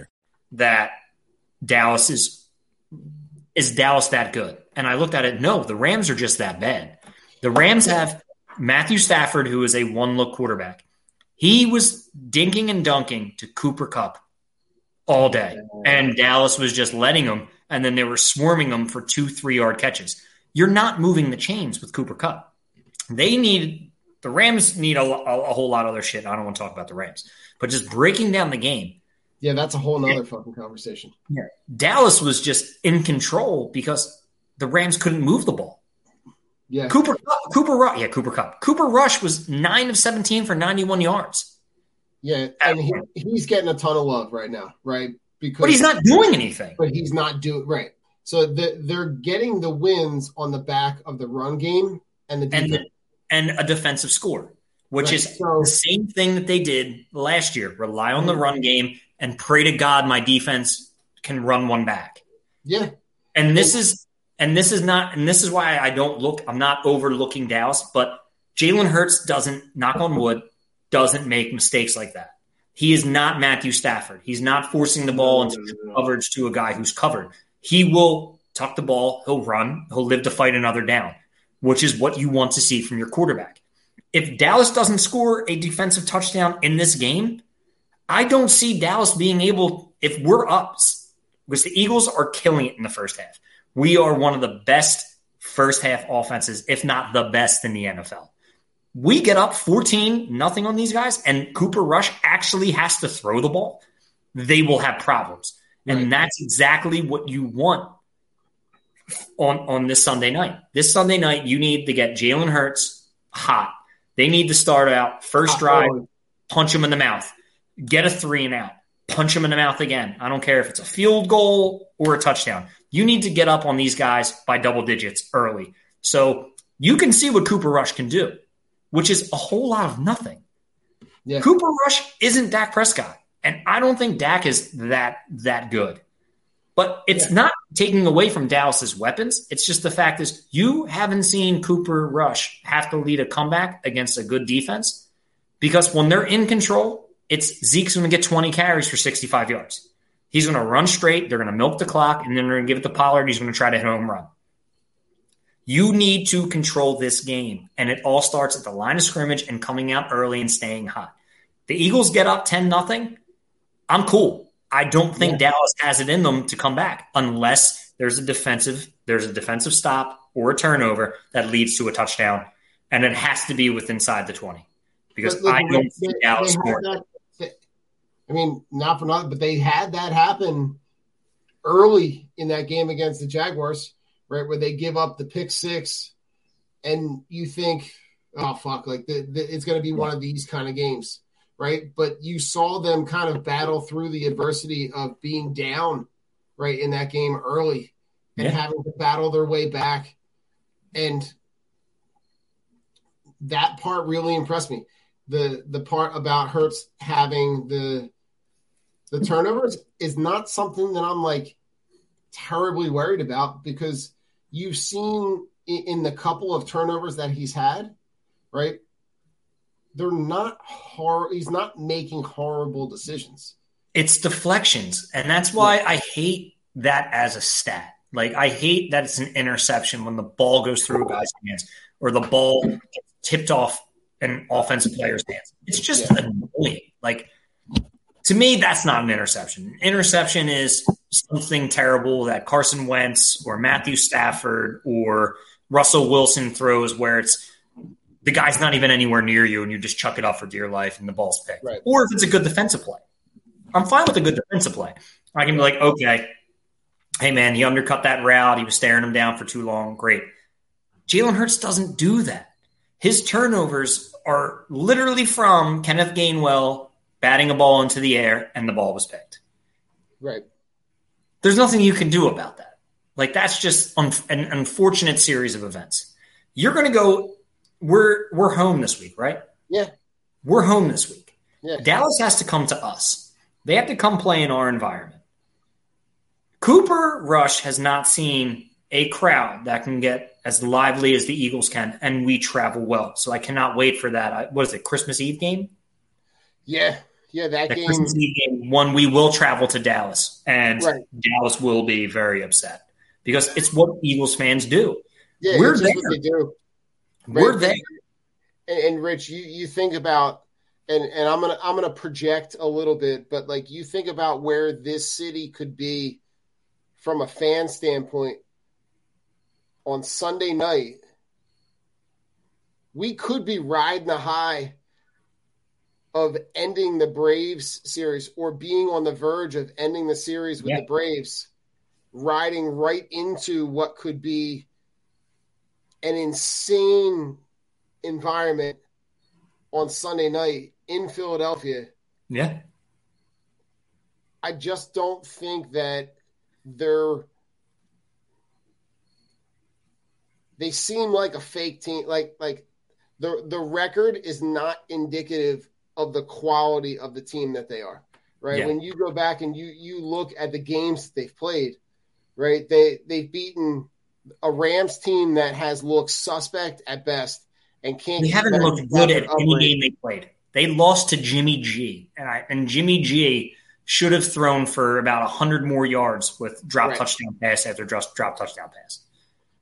That Dallas is is Dallas that good? And I looked at it, no, the Rams are just that bad. The Rams have Matthew Stafford, who is a one-look quarterback. He was dinking and dunking to Cooper Kupp all day, and Dallas was just letting him, and then they were swarming him for two, three-yard catches. You're not moving the chains with Cooper Kupp. They need – the Rams need a, a, a whole lot of other shit. I don't want to talk about the Rams. But just breaking down the game – yeah, that's a whole nother fucking conversation. Yeah. Dallas was just in control because the Rams couldn't move the ball. Yeah. Cooper Cooper Rush. Yeah, Cooper Kupp. Cooper Rush was nine of seventeen for ninety-one yards. Yeah, and he, he's getting a ton of love right now, right? Because, but he's not doing anything. But he's not doing – right. So the, they're getting the wins on the back of the run game and the defense. And, the, and a defensive score, which right. is so, the same thing that they did last year. Rely on the run game and pray to God my defense can run one back. Yeah. And this is and this is not and this is why I don't look I'm not overlooking Dallas, but Jalen Hurts doesn't, knock on wood, doesn't make mistakes like that. He is not Matthew Stafford. He's not forcing the ball into coverage to a guy who's covered. He will tuck the ball, he'll run, he'll live to fight another down, which is what you want to see from your quarterback. If Dallas doesn't score a defensive touchdown in this game, I don't see Dallas being able, if we're up, because the Eagles are killing it in the first half. We are one of the best first half offenses, if not the best in the N F L. We get up fourteen nothing on these guys, and Cooper Rush actually has to throw the ball. They will have problems. Right. And that's exactly what you want on, on this Sunday night. This Sunday night, you need to get Jalen Hurts hot. They need to start out first drive, punch him in the mouth. Get a three and out. Punch him in the mouth again. I don't care if it's a field goal or a touchdown. You need to get up on these guys by double digits early. So you can see what Cooper Rush can do, which is a whole lot of nothing. Yeah. Cooper Rush isn't Dak Prescott. And I don't think Dak is that that good. But it's yeah. not taking away from Dallas's weapons. It's just the fact is you haven't seen Cooper Rush have to lead a comeback against a good defense, because when they're in control, it's Zeke's going to get twenty carries for sixty-five yards. He's going to run straight. They're going to milk the clock, and then they're going to give it to Pollard. He's going to try to hit a home run. You need to control this game, and it all starts at the line of scrimmage and coming out early and staying hot. The Eagles get up ten nothing. I'm cool. I don't think yeah. Dallas has it in them to come back unless there's a defensive there's a defensive stop or a turnover that leads to a touchdown, and it has to be within inside the twenty, because look, I don't see Dallas score. I mean, not for nothing, but they had that happen early in that game against the Jaguars, right, where they give up the pick six, and you think, oh, fuck, like the, the, it's going to be one of these kind of games, right? But you saw them kind of battle through the adversity of being down, right, in that game early and yeah. having to battle their way back. And that part really impressed me. The the part about Hurts having the the turnovers is not something that I'm, like, terribly worried about, because you've seen in, in the couple of turnovers that he's had, right, they're not hor- – he's not making horrible decisions. It's deflections, and that's why I hate that as a stat. Like, I hate that it's an interception when the ball goes through a guy's hands or the ball gets tipped off an offensive player's hands. It's just yeah. annoying. Like, to me, that's not an interception. An interception is something terrible that Carson Wentz or Matthew Stafford or Russell Wilson throws, where it's the guy's not even anywhere near you and you just chuck it up for dear life and the ball's picked. Right. Or if it's a good defensive play. I'm fine with a good defensive play. I can be like, okay, hey, man, he undercut that route. He was staring him down for too long. Great. Jalen Hurts doesn't do that. His turnovers are literally from Kenneth Gainwell batting a ball into the air and the ball was picked. Right. There's nothing you can do about that. Like, that's just un- an unfortunate series of events. You're going to go we're we're home this week, right? Yeah. We're home this week. Yeah. Dallas has to come to us. They have to come play in our environment. Cooper Rush has not seen a crowd that can get as lively as the Eagles can, and we travel well. So I cannot wait for that. I, what is it, Christmas Eve game? Yeah, yeah, that the game. Christmas Eve game, one we will travel to Dallas, and right. Dallas will be very upset, because it's what Eagles fans do. Yeah, We're there. What they do. Rich, We're there. And, and Rich, you, you think about, and, and I'm gonna I'm gonna project a little bit, but like you think about where this city could be from a fan standpoint. On Sunday night, we could be riding the high of ending the Braves series, or being on the verge of ending the series with yeah. the Braves, riding right into what could be an insane environment on Sunday night in Philadelphia. Yeah. I just don't think that they're They seem like a fake team. Like, like the the record is not indicative of the quality of the team that they are, right? Yeah. When you go back and you you look at the games that they've played, right? They they've beaten a Rams team that has looked suspect at best and can't. They haven't looked good at any game they played. They lost to Jimmy G, and I, and Jimmy G should have thrown for about a hundred more yards with drop right. touchdown pass after drop drop touchdown pass.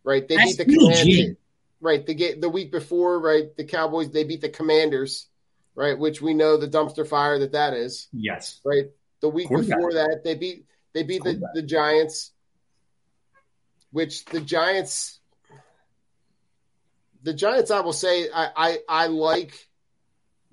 Right, they That's beat the Commanders. Right, the get the week before, right, the Cowboys they beat the Commanders, right, which we know the dumpster fire that that is. Yes, right. The week before that, they beat they beat the, the Giants, which the Giants, the Giants, I will say, I I, I like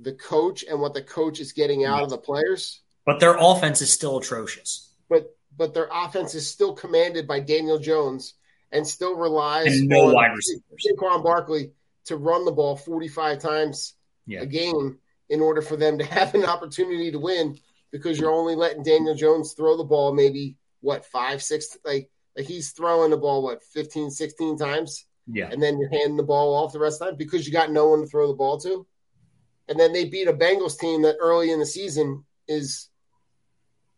the coach and what the coach is getting out yes. of the players, but their offense is still atrocious. But but their offense is still commanded by Daniel Jones. And still relies and no on wide receivers. Saquon Barkley to run the ball forty-five times yeah. a game in order for them to have an opportunity to win, because you're only letting Daniel Jones throw the ball maybe, what, five, six? Like, like he's throwing the ball, what, fifteen, sixteen times? Yeah. And then you're handing the ball off the rest of the time because you got no one to throw the ball to. And then they beat a Bengals team that early in the season is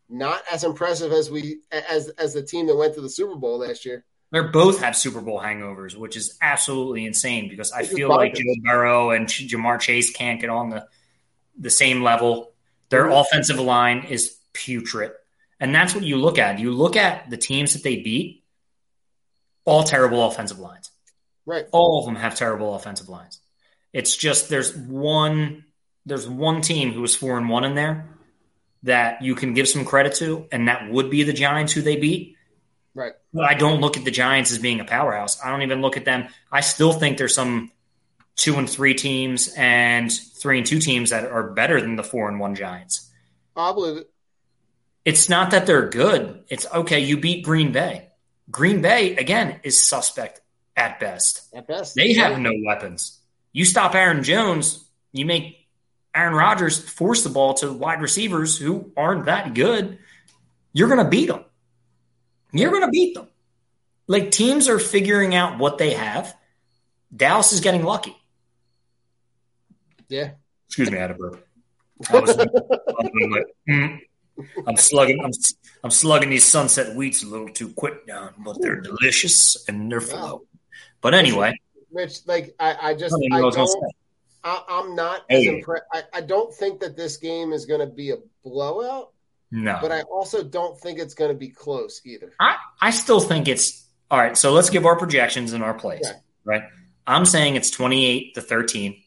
not as impressive as we as as the team that went to the Super Bowl last year. They both have Super Bowl hangovers, which is absolutely insane because I feel like Joe Burrow and Jamar Chase can't get on the the same level. Their mm-hmm. offensive line is putrid, and that's what you look at. You look at the teams that they beat, all terrible offensive lines. Right, all of them have terrible offensive lines. It's just there's one there's one team who was four and one in there that you can give some credit to, and that would be the Giants who they beat. Right. But I don't look at the Giants as being a powerhouse. I don't even look at them. I still think there's some two and three teams and three and two teams that are better than the four and one Giants. I believe it. It's not that they're good. It's okay. You beat Green Bay. Green Bay again is suspect at best. At best, they have yeah. no weapons. You stop Aaron Jones, you make Aaron Rodgers force the ball to wide receivers who aren't that good. You're going to beat them. You're going to beat them. Like, teams are figuring out what they have. Dallas is getting lucky. Yeah. Excuse me, I had a burp. I was, like, mm. I'm slugging. I'm, I'm slugging these sunset wheats a little too quick down, but they're delicious and they're flow. Wow. But anyway, Rich, like I, I just I, I don't. I, I'm not as hey. impressed. I, I don't think that this game is going to be a blowout. No, but I also don't think it's going to be close either. I, I still think it's all right. So let's give our projections and our plays. Okay. Right, I'm saying it's twenty-eight to thirteen,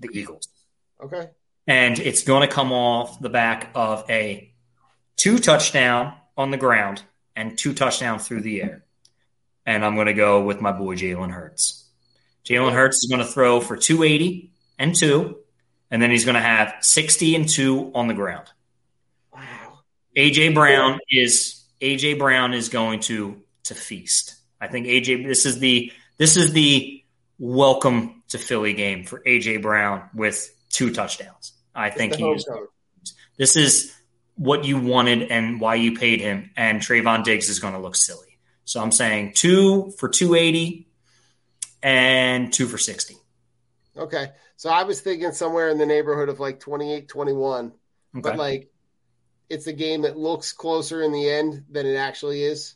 the Eagles. Okay, and it's going to come off the back of a two touchdown on the ground and two touchdown through the air. And I'm going to go with my boy Jalen Hurts. Jalen Hurts is going to throw for two eighty and two, and then he's going to have sixty and two on the ground. Wow. A J Brown is A J Brown is going to to feast. I think A J this is the this is the welcome to Philly game for A J Brown with two touchdowns. I think he is. This is what you wanted and why you paid him, and Trayvon Diggs is going to look silly. So I'm saying two for two eighty and two for sixty. Okay. So I was thinking somewhere in the neighborhood of like twenty-eight twenty-one, okay. But like it's a game that looks closer in the end than it actually is.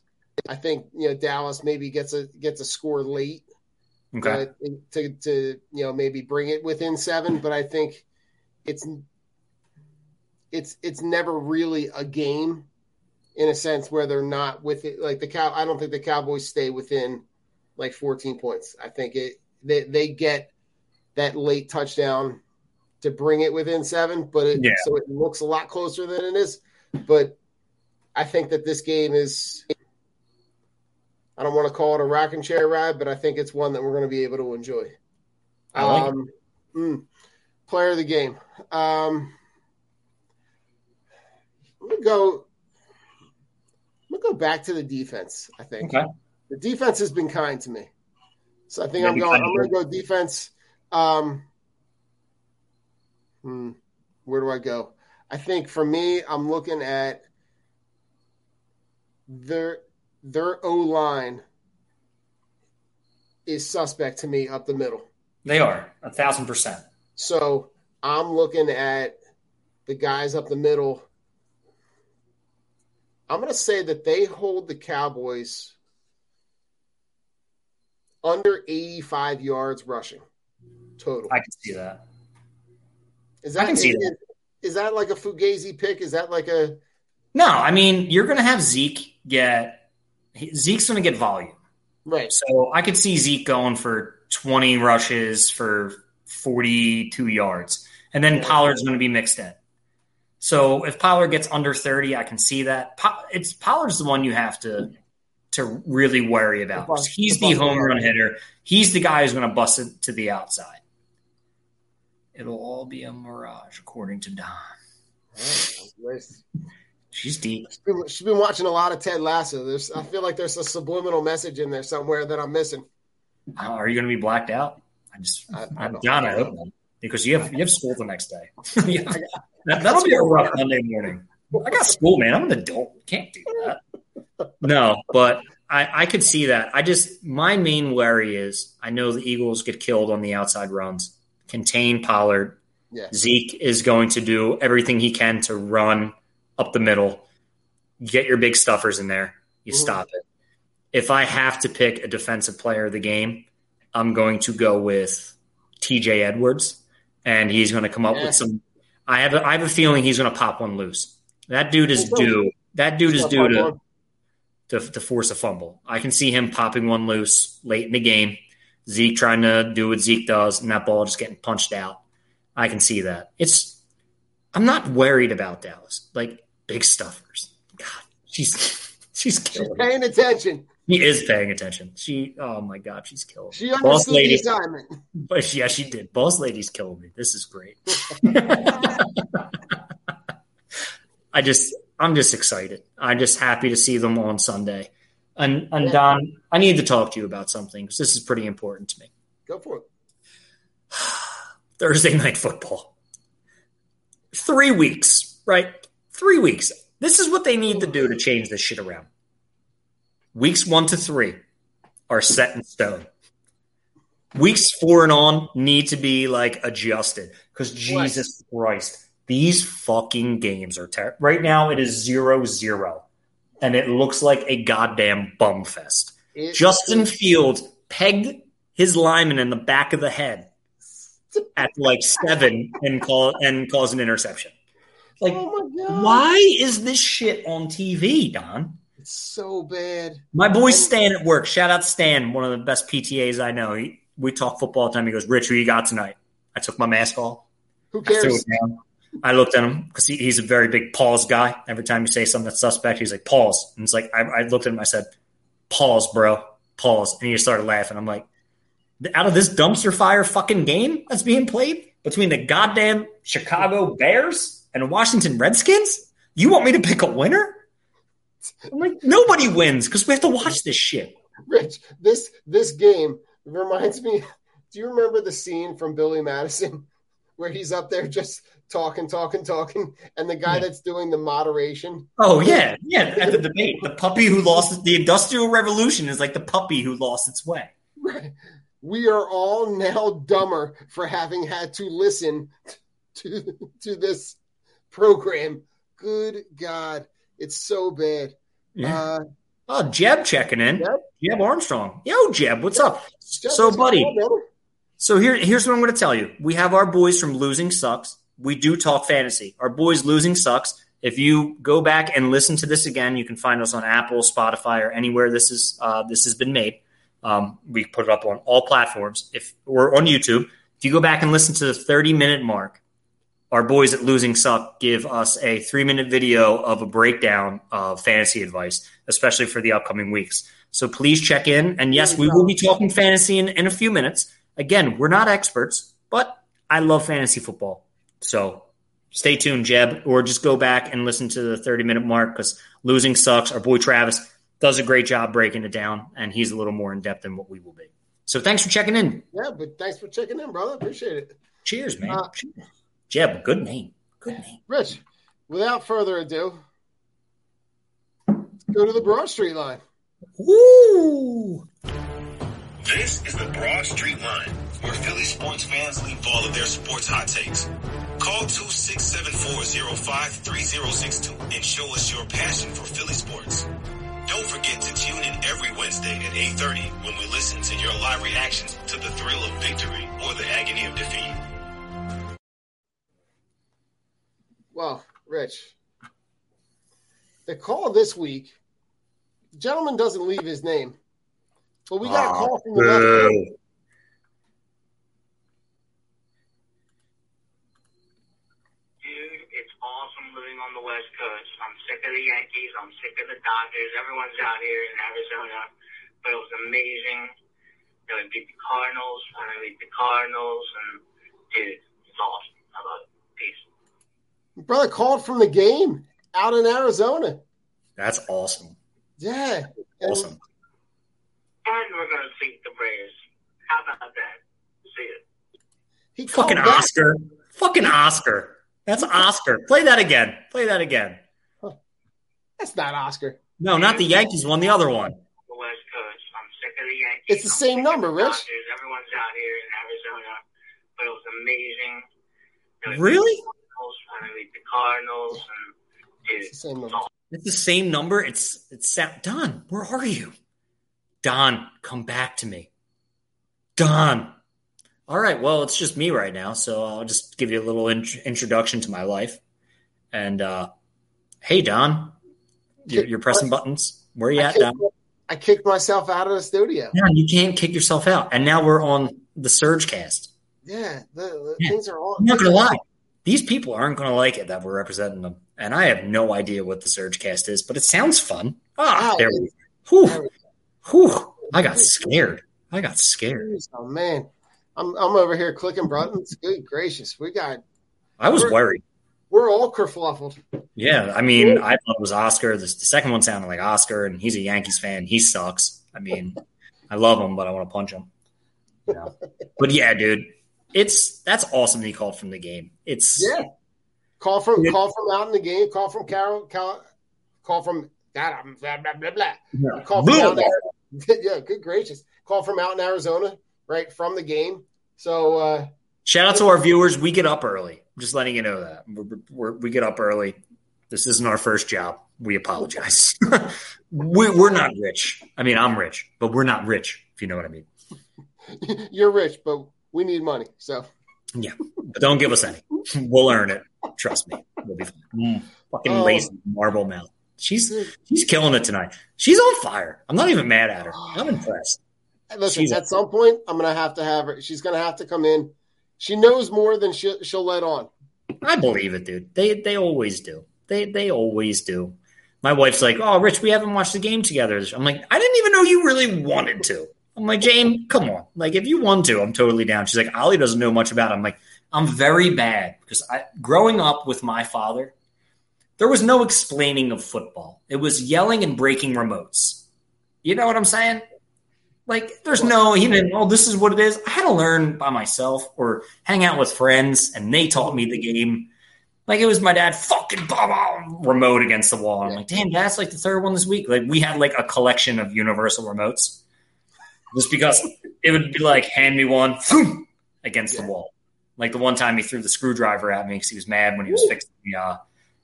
I think, you know, Dallas maybe gets a, gets a score late okay. uh, to, to, you know, maybe bring it within seven, but I think it's, It's it's never really a game in a sense where they're not with it. Like the cow, I don't think the Cowboys stay within like fourteen points. I think it they, they get that late touchdown to bring it within seven, but it, yeah. so it looks a lot closer than it is. But I think that this game is, I don't want to call it a rocking chair ride, but I think it's one that we're going to be able to enjoy. I like um, it. Mm, player of the game. Um, I'm gonna go. I'm gonna go back to the defense. I think okay. the defense has been kind to me, so I think Maybe I'm going. I'm gonna go defense. Um, hmm, where do I go? I think for me, I'm looking at their their O line is suspect to me up the middle. They are a thousand percent. So I'm looking at the guys up the middle. I'm going to say that they hold the Cowboys under eighty-five yards rushing total. I can see that. Is that I can see is, that. Is that like a Fugazi pick? Is that like a – No, I mean, you're going to have Zeke get – Zeke's going to get volume. Right. So I could see Zeke going for twenty rushes for forty-two yards, and then Pollard's going to be mixed in. So if Pollard gets under thirty, I can see that. It's Pollard's the one you have to to really worry about. Bus, he's the, the home run hitter. He's the guy who's going to bust it to the outside. It'll all be a mirage, according to Don. Right, she's deep. She's been, she's been watching a lot of Ted Lasso. There's, I feel like there's a subliminal message in there somewhere that I'm missing. Uh, are you going to be blacked out? I just, I, I I'm Don. I hope not. Because you have you have school the next day. yeah. that, that'll be a rough Monday morning. I got school, man. I'm an adult. Can't do that. No, but I, I could see that. I just my main worry is I know the Eagles get killed on the outside runs. Contain Pollard. Yeah. Zeke is going to do everything he can to run up the middle. You get your big stuffers in there. You mm-hmm. stop it. If I have to pick a defensive player of the game, I'm going to go with T J Edwards, and he's going to come up yeah. with some. I have a, I have a feeling he's going to pop one loose. That dude is due. That dude is due to, to to force a fumble. I can see him popping one loose late in the game. Zeke trying to do what Zeke does, and that ball just getting punched out. I can see that. It's. I'm not worried about Dallas. Like big stuffers. God, she's she's killing. She's paying attention. She is paying attention. She, oh my God, she's killing me. She understood Boss lady, the assignment. But yeah, she did. Boss lady's killing me. This is great. I just, I'm just excited. I'm just happy to see them on Sunday. And, and yeah. Don, I need to talk to you about something because this is pretty important to me. Go for it. Thursday night football. Three weeks, right? Three weeks. This is what they need to do to change this shit around. Weeks one to three are set in stone. Weeks four and on need to be, like, adjusted because Jesus what? Christ, these fucking games are terrible. Right now it is zero zero, and it looks like a goddamn bum fest. It Justin is- Fields pegged his lineman in the back of the head at, like, seven and call and caused an interception. Like, oh my God. Why is this shit on T V, Don? So bad. My boy Stan at work. Shout out Stan, one of the best P T As I know. He, we talk football all the time. He goes, "Rich, who you got tonight?" I took my mask off. Who cares? I threw it down. I looked at him because he, he's a very big pause guy. Every time you say something that's suspect, he's like, pause. And it's like, I, I looked at him. I said, pause, bro. Pause. And he just started laughing. I'm like, out of this dumpster fire fucking game that's being played between the goddamn Chicago Bears and the Washington Redskins, you want me to pick a winner? I'm like, nobody wins because we have to watch this shit. Rich, this this game reminds me. Do you remember the scene from Billy Madison where he's up there just talking, talking, talking, and the guy yeah. that's doing the moderation? Oh yeah, yeah. At the debate, the puppy who lost the Industrial Revolution is like the puppy who lost its way. Right. We are all now dumber for having had to listen to to this program. Good God. It's so bad. Yeah. Uh, oh, Jeb checking in. Jeb, Jeb Armstrong. Yo, Jeb, what's Jeb, up? Jeb, so, buddy, on, so here, here's what I'm going to tell you. We have our boys from Losing Sucks. We do talk fantasy. Our boys Losing Sucks. If you go back and listen to this again, you can find us on Apple, Spotify, or anywhere this is uh, this has been made. Um, we put it up on all platforms. If we're on YouTube, if you go back and listen to the thirty-minute mark, our boys at Losing Suck give us a three-minute video of a breakdown of fantasy advice, especially for the upcoming weeks. So please check in. And, yes, we will be talking fantasy in, in a few minutes. Again, we're not experts, but I love fantasy football. So stay tuned, Jeb, or just go back and listen to the thirty-minute mark because Losing Sucks, our boy Travis, does a great job breaking it down, and he's a little more in-depth than what we will be. So thanks for checking in. Yeah, but thanks for checking in, brother. Appreciate it. Cheers, man. Uh, Cheers. Jeb, good name. Good name. Rich, without further ado, let's go to the Broad Street Line. Woo! This is the Broad Street Line, where Philly sports fans leave all of their sports hot takes. Call two six seven, four oh five, three oh six two and show us your passion for Philly sports. Don't forget to tune in every Wednesday at eight thirty when we listen to your live reactions to the thrill of victory or the agony of defeat. Well, Rich, the call this week, the gentleman doesn't leave his name, but we got oh, a call from the left. Dude, it's awesome living on the West Coast. I'm sick of the Yankees. I'm sick of the Dodgers. Everyone's out here in Arizona, but it was amazing. Then we beat the Cardinals, and I beat the Cardinals, and dude, it's awesome. I love it. Peace. Brother called from the game out in Arizona. That's awesome. Yeah. Awesome. And we're going to beat the Braves. How about that? See it. He Fucking back. Oscar. Fucking Oscar. That's Oscar. Play that again. Play that again. Huh. That's not Oscar. No, not the Yankees one. The other one. The West Coast. I'm sick of the Yankees. It's the same number, Rich. Dodgers. Everyone's out here in Arizona. But it was amazing. It was really? Amazing. Cardinals, and, dude, it's the same number. It's the same number. It's it's Don, where are you? Don, come back to me. Don. All right, well, it's just me right now, so I'll just give you a little int- introduction to my life. And, uh, hey, Don, you're, you're pressing buttons. Where are you I at, kicked, Don? I kicked myself out of the studio. Yeah, you can't kick yourself out. And now we're on the Surgecast. Yeah, the, the yeah. things are all. I'm not going to lie. These people aren't going to like it that we're representing them. And I have no idea what the Surgecast is, but it sounds fun. Ah, oh, there we go. Whew. Whew. I got scared. I got scared. Oh, man. I'm I'm over here clicking buttons. Good gracious. We got – I was we're, worried. We're all kerfluffled. Yeah. I mean, I thought it was Oscar. The, the second one sounded like Oscar, and he's a Yankees fan. He sucks. I mean, I love him, but I want to punch him. Yeah. But, yeah, dude, it's that's awesome that he called from the game. It's – Yeah. Call from it, call from out in the game. Call from Carol. Call, call from – blah, blah, blah, blah. Yeah. Call from out there. Yeah, good gracious. Call from out in Arizona. Right from the game. So, uh, shout out to our viewers. We get up early. I'm just letting you know that we're, we're, we get up early. This isn't our first job. We apologize. we, we're not rich. I mean, I'm rich, but we're not rich. If you know what I mean. You're rich, but we need money. So, yeah, but don't give us any. We'll earn it. Trust me. We'll be fine. Mm, fucking um, lazy marble mouth. She's she's killing it tonight. She's on fire. I'm not even mad at her. I'm impressed. Listen, she's at some point, I'm going to have to have her. She's going to have to come in. She knows more than she, she'll let on. I believe it, dude. They they always do. They they always do. My wife's like, oh, Rich, we haven't watched the game together. I'm like, I didn't even know you really wanted to. I'm like, Jane, come on. Like, if you want to, I'm totally down. She's like, Ollie doesn't know much about it. I'm like, I'm very bad. Because I, growing up with my father, there was no explaining of football. It was yelling and breaking remotes. You know what I'm saying? Like, there's no, he didn't, oh, this is what it is. I had to learn by myself or hang out with friends, and they taught me the game. Like, it was my dad fucking blah, blah, remote against the wall. I'm yeah. like, damn, that's like the third one this week. Like, we had like a collection of universal remotes just because it would be like, hand me one against yeah. the wall. Like, the one time he threw the screwdriver at me because he was mad when he was Ooh. fixing the, uh,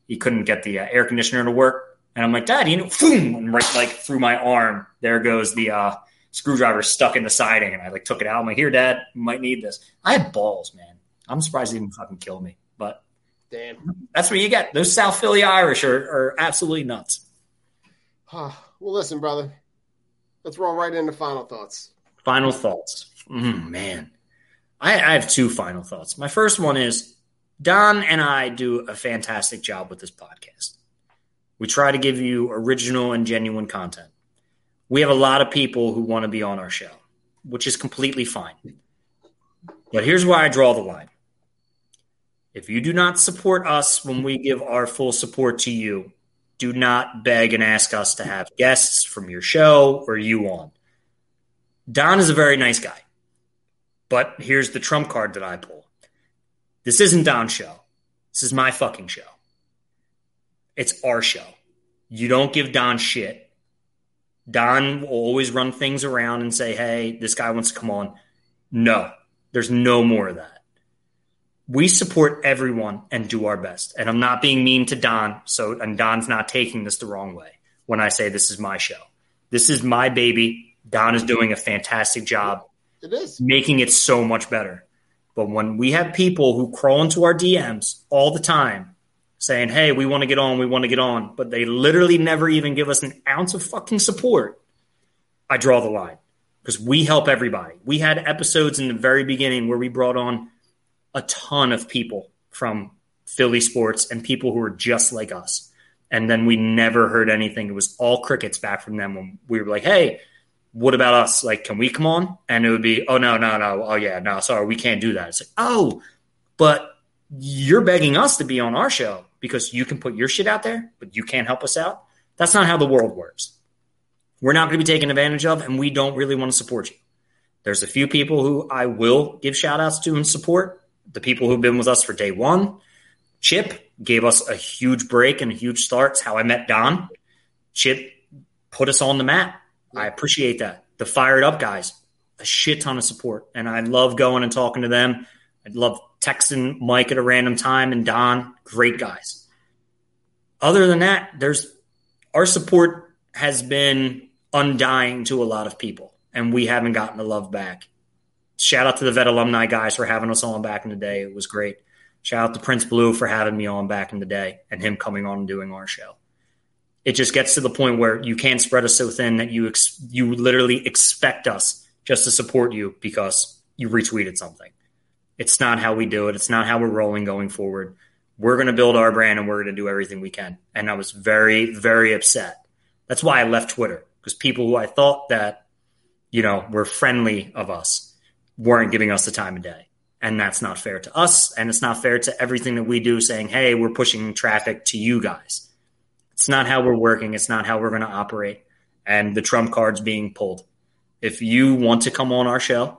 he couldn't get the uh, air conditioner to work. And I'm like, Dad, you know, and right like through my arm, there goes the, uh, screwdriver stuck in the siding, and I like took it out. I'm like, here, Dad, you might need this. I had balls, man. I'm surprised he didn't fucking kill me. But damn, that's what you get. Those South Philly Irish are, are absolutely nuts. Well, listen, brother, let's roll right into final thoughts. Final thoughts. Mm, man, I, I have two final thoughts. My first one is Don and I do a fantastic job with this podcast. We try to give you original and genuine content. We have a lot of people who want to be on our show, which is completely fine. But here's where I draw the line. If you do not support us when we give our full support to you, do not beg and ask us to have guests from your show or you on. Don is a very nice guy. But here's the trump card that I pull. This isn't Don's show. This is my fucking show. It's our show. You don't give Don shit. Don will always run things around and say, hey, this guy wants to come on. No, there's no more of that. We support everyone and do our best. And I'm not being mean to Don, so and Don's not taking this the wrong way when I say this is my show. This is my baby. Don is doing a fantastic job it is. making it so much better. But when we have people who crawl into our D Ms all the time, saying, hey, we want to get on, we want to get on, but they literally never even give us an ounce of fucking support, I draw the line because we help everybody. We had episodes in the very beginning where we brought on a ton of people from Philly sports and people who were just like us, and then we never heard anything. It was all crickets back from them when we were like, hey, what about us? Like, can we come on? And it would be, oh, no, no, no, oh, yeah, no, sorry, we can't do that. It's like, oh, but you're begging us to be on our show. Because you can put your shit out there, but you can't help us out. That's not how the world works. We're not going to be taken advantage of, and we don't really want to support you. There's a few people who I will give shout-outs to and support. The people who've been with us for day one. Chip gave us a huge break and a huge start. It's how I met Don. Chip put us on the map. I appreciate that. The Fired Up guys, a shit ton of support, and I love going and talking to them. I love texting Mike at a random time and Don, great guys. Other than that, there's our support has been undying to a lot of people, and we haven't gotten the love back. Shout out to the Vet Alumni guys for having us on back in the day. It was great. Shout out to Prince Blue for having me on back in the day and him coming on and doing our show. It just gets to the point where you can't spread us so thin that you ex- you literally expect us just to support you because you retweeted something. It's not how we do it. It's not how we're rolling going forward. We're going to build our brand, and we're going to do everything we can. And I was very, very upset. That's why I left Twitter, because people who I thought that, you know, were friendly of us weren't giving us the time of day. And that's not fair to us, and it's not fair to everything that we do, saying, hey, we're pushing traffic to you guys. It's not how we're working. It's not how we're going to operate. And the trump card's being pulled. If you want to come on our show,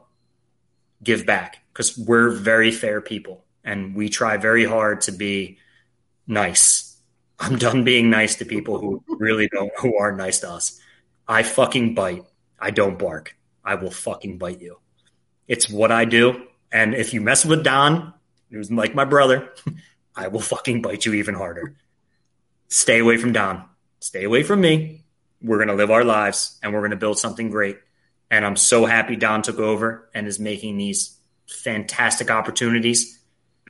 give back, because we're very fair people, and we try very hard to be nice. I'm done being nice to people who really don't, who are nice to us. I fucking bite. I don't bark. I will fucking bite you. It's what I do. And if you mess with Don, who's like my brother, I will fucking bite you even harder. Stay away from Don. Stay away from me. We're going to live our lives, and we're going to build something great. And I'm so happy Don took over and is making these fantastic opportunities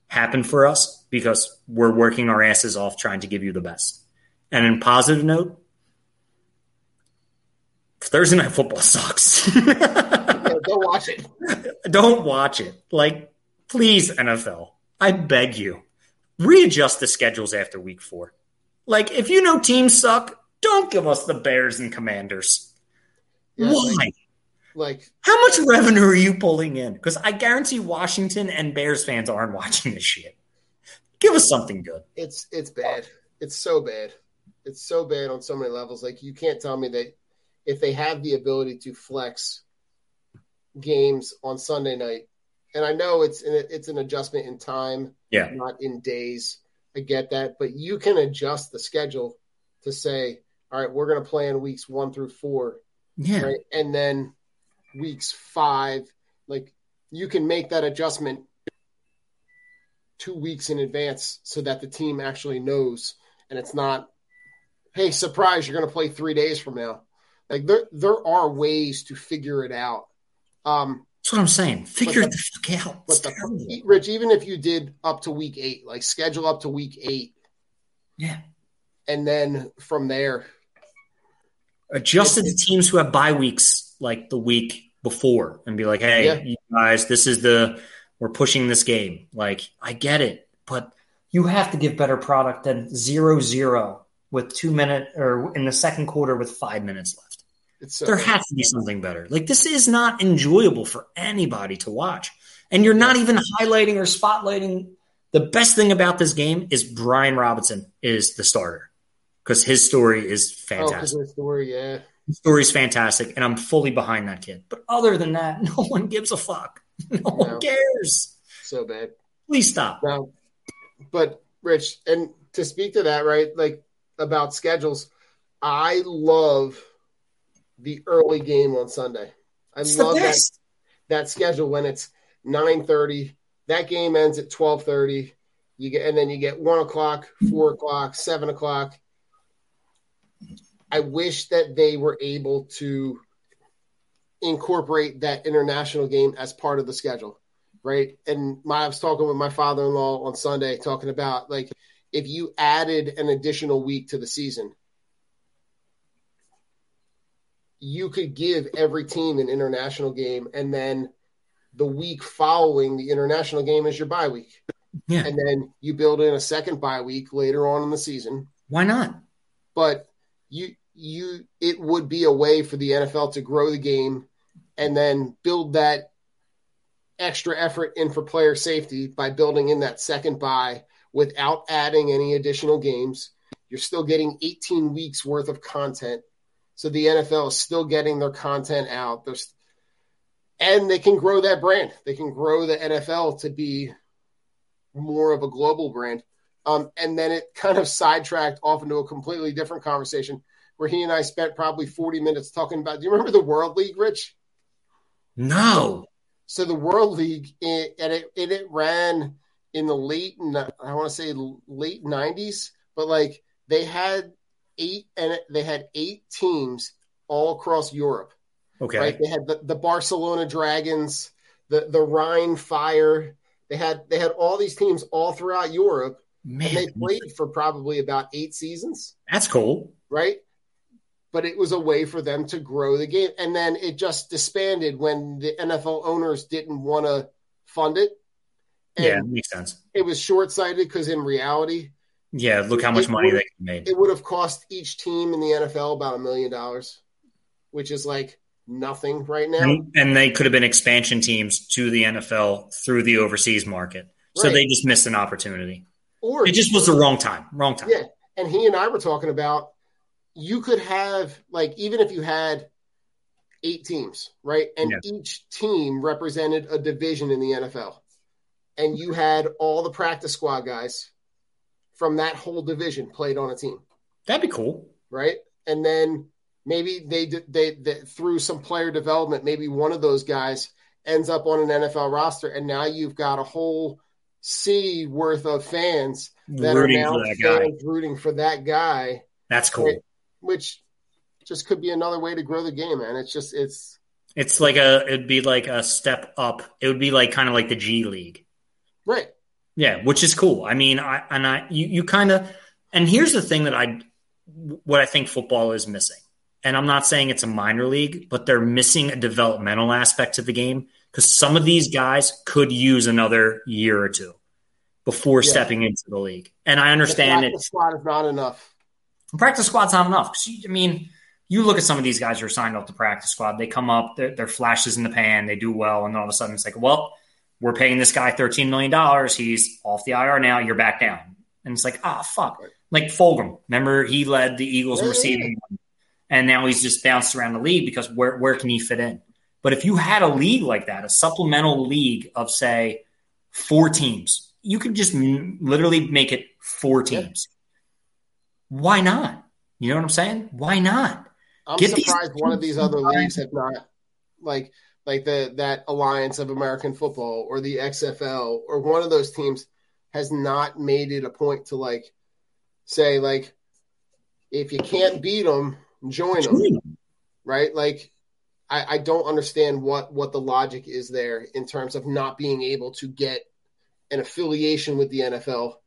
happen for us, because we're working our asses off trying to give you the best. And in positive note, Thursday Night Football sucks. Yeah, don't watch it. Don't watch it. Like, please, N F L, I beg you, readjust the schedules after week four. Like, if you know teams suck, don't give us the Bears and Commanders. Yeah, why? Like, like, how much revenue are you pulling in? Because I guarantee Washington and Bears fans aren't watching this shit. Give us something good. It's it's bad. It's so bad. It's so bad on so many levels. Like, you can't tell me that if they have the ability to flex games on Sunday night, and I know it's an, it's an adjustment in time, yeah, not in days. I get that, but you can adjust the schedule to say, all right, we're going to play in weeks one through four, yeah, right? And then weeks five, like, you can make that adjustment two weeks in advance so that the team actually knows, and it's not, hey, surprise, you're going to play three days from now. Like, there there are ways to figure it out. Um, That's what I'm saying. Figure the, the fuck out. But the, Rich, even if you did up to week eight, like, schedule up to week eight. Yeah. And then from there. Adjust to the teams who have bye weeks, like, the week before, and be like, hey, yeah, you guys, this is the – we're pushing this game. Like, I get it, but you have to give better product than zero zero with two minutes – or in the second quarter with five minutes left. So there has to be something better. Like, this is not enjoyable for anybody to watch. And you're not even highlighting or spotlighting. The best thing about this game is Brian Robinson is the starter, because his story is fantastic. Oh, his story, yeah. His story's fantastic, and I'm fully behind that kid. But other than that, no one gives a fuck. No, no. one cares. So bad. Please stop. No. But, Rich, and to speak to that, right, like, about schedules, I love – the early game on Sunday. I it's love that, that schedule when it's nine thirty. That game ends at twelve thirty. You get, and then you get one o'clock, four o'clock, seven o'clock. I wish that they were able to incorporate that international game as part of the schedule, right? And my, I was talking with my father-in-law on Sunday, talking about, like, if you added an additional week to the season, you could give every team an international game, and then the week following the international game is your bye week. Yeah. And then you build in a second bye week later on in the season. Why not? But you, you, it would be a way for the N F L to grow the game and then build that extra effort in for player safety by building in that second bye without adding any additional games. You're still getting eighteen weeks worth of content. So the N F L is still getting their content out. There's, and they can grow that brand. They can grow the N F L to be more of a global brand. Um, and then it kind of sidetracked off into a completely different conversation where he and I spent probably forty minutes talking about, do you remember the World League, Rich? No. So the World League, it, and it, it, it ran in the late, I want to say late nineties, but like they had eight, and they had eight teams all across Europe. Okay, right? They had the, the Barcelona Dragons, the the Rhine Fire. They had they had all these teams all throughout Europe. Man, and they played for probably about eight seasons. That's cool, right? But it was a way for them to grow the game, and then it just disbanded when the N F L owners didn't want to fund it. And yeah, it makes sense. It was short-sighted because in reality, yeah, look how much money they made. It would have cost each team in the N F L about a million dollars, which is like nothing right now. And they could have been expansion teams to the N F L through the overseas market. So right. They just missed an opportunity. Or it just was the wrong time. Wrong time. Yeah. And he and I were talking about you could have, like, even if you had eight teams, right? And yeah. each team represented a division in the N F L. And you had all the practice squad guys from that whole division played on a team. That'd be cool. Right. And then maybe they, they, they through some player development, maybe one of those guys ends up on an N F L roster. And now you've got a whole sea worth of fans that rooting are now for that fans guy. rooting for that guy. That's cool. Right? Which just could be another way to grow the game, man. It's just, it's, it's like a, it'd be like a step up. It would be like, kind of like the G League. Right. Yeah. Which is cool. I mean, I, and I, you, you kind of, and here's the thing that I, what I think football is missing. And I'm not saying it's a minor league, but they're missing a developmental aspect to the game because some of these guys could use another year or two before yeah. stepping into the league. And I understand it. Practice squad is not enough. Practice squad's not enough. I mean, you look at some of these guys who are signed off the practice squad. They come up, they're, they're flashes in the pan, they do well, and all of a sudden it's like, well, we're paying this guy thirteen million dollars. He's off the I R now. You're back down. And it's like, ah, oh, fuck. Like Fulgham. Remember, he led the Eagles in receiving. And now he's just bounced around the league because where where can he fit in? But if you had a league like that, a supplemental league of, say, four teams, you could just m- literally make it four teams. Yeah. Why not? You know what I'm saying? Why not? I'm Get surprised these- one of these other leagues have not, like, like the that Alliance of American Football or the X F L or one of those teams has not made it a point to, like, say, like, if you can't beat them, join them, right? Like, I, I don't understand what, what the logic is there in terms of not being able to get an affiliation with the N F L.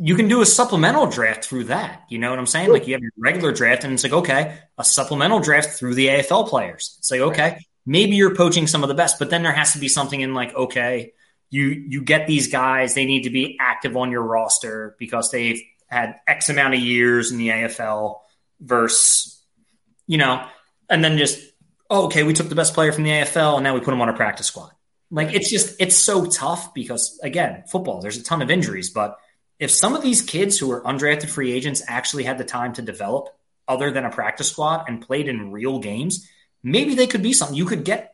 You can do a supplemental draft through that. You know what I'm saying? Right. Like, you have your regular draft, and it's like, okay, a supplemental draft through the A F L players. It's like, okay, right. Maybe you're poaching some of the best, but then there has to be something in like, okay, you you get these guys, they need to be active on your roster because they've had X amount of years in the A F L. Versus, you know, and then just, oh, okay, we took the best player from the A F L and now we put him on our practice squad. Like, it's just, it's so tough because, again, football, there's a ton of injuries. But if some of these kids who are undrafted free agents actually had the time to develop other than a practice squad and played in real games, maybe they could be something. You could get,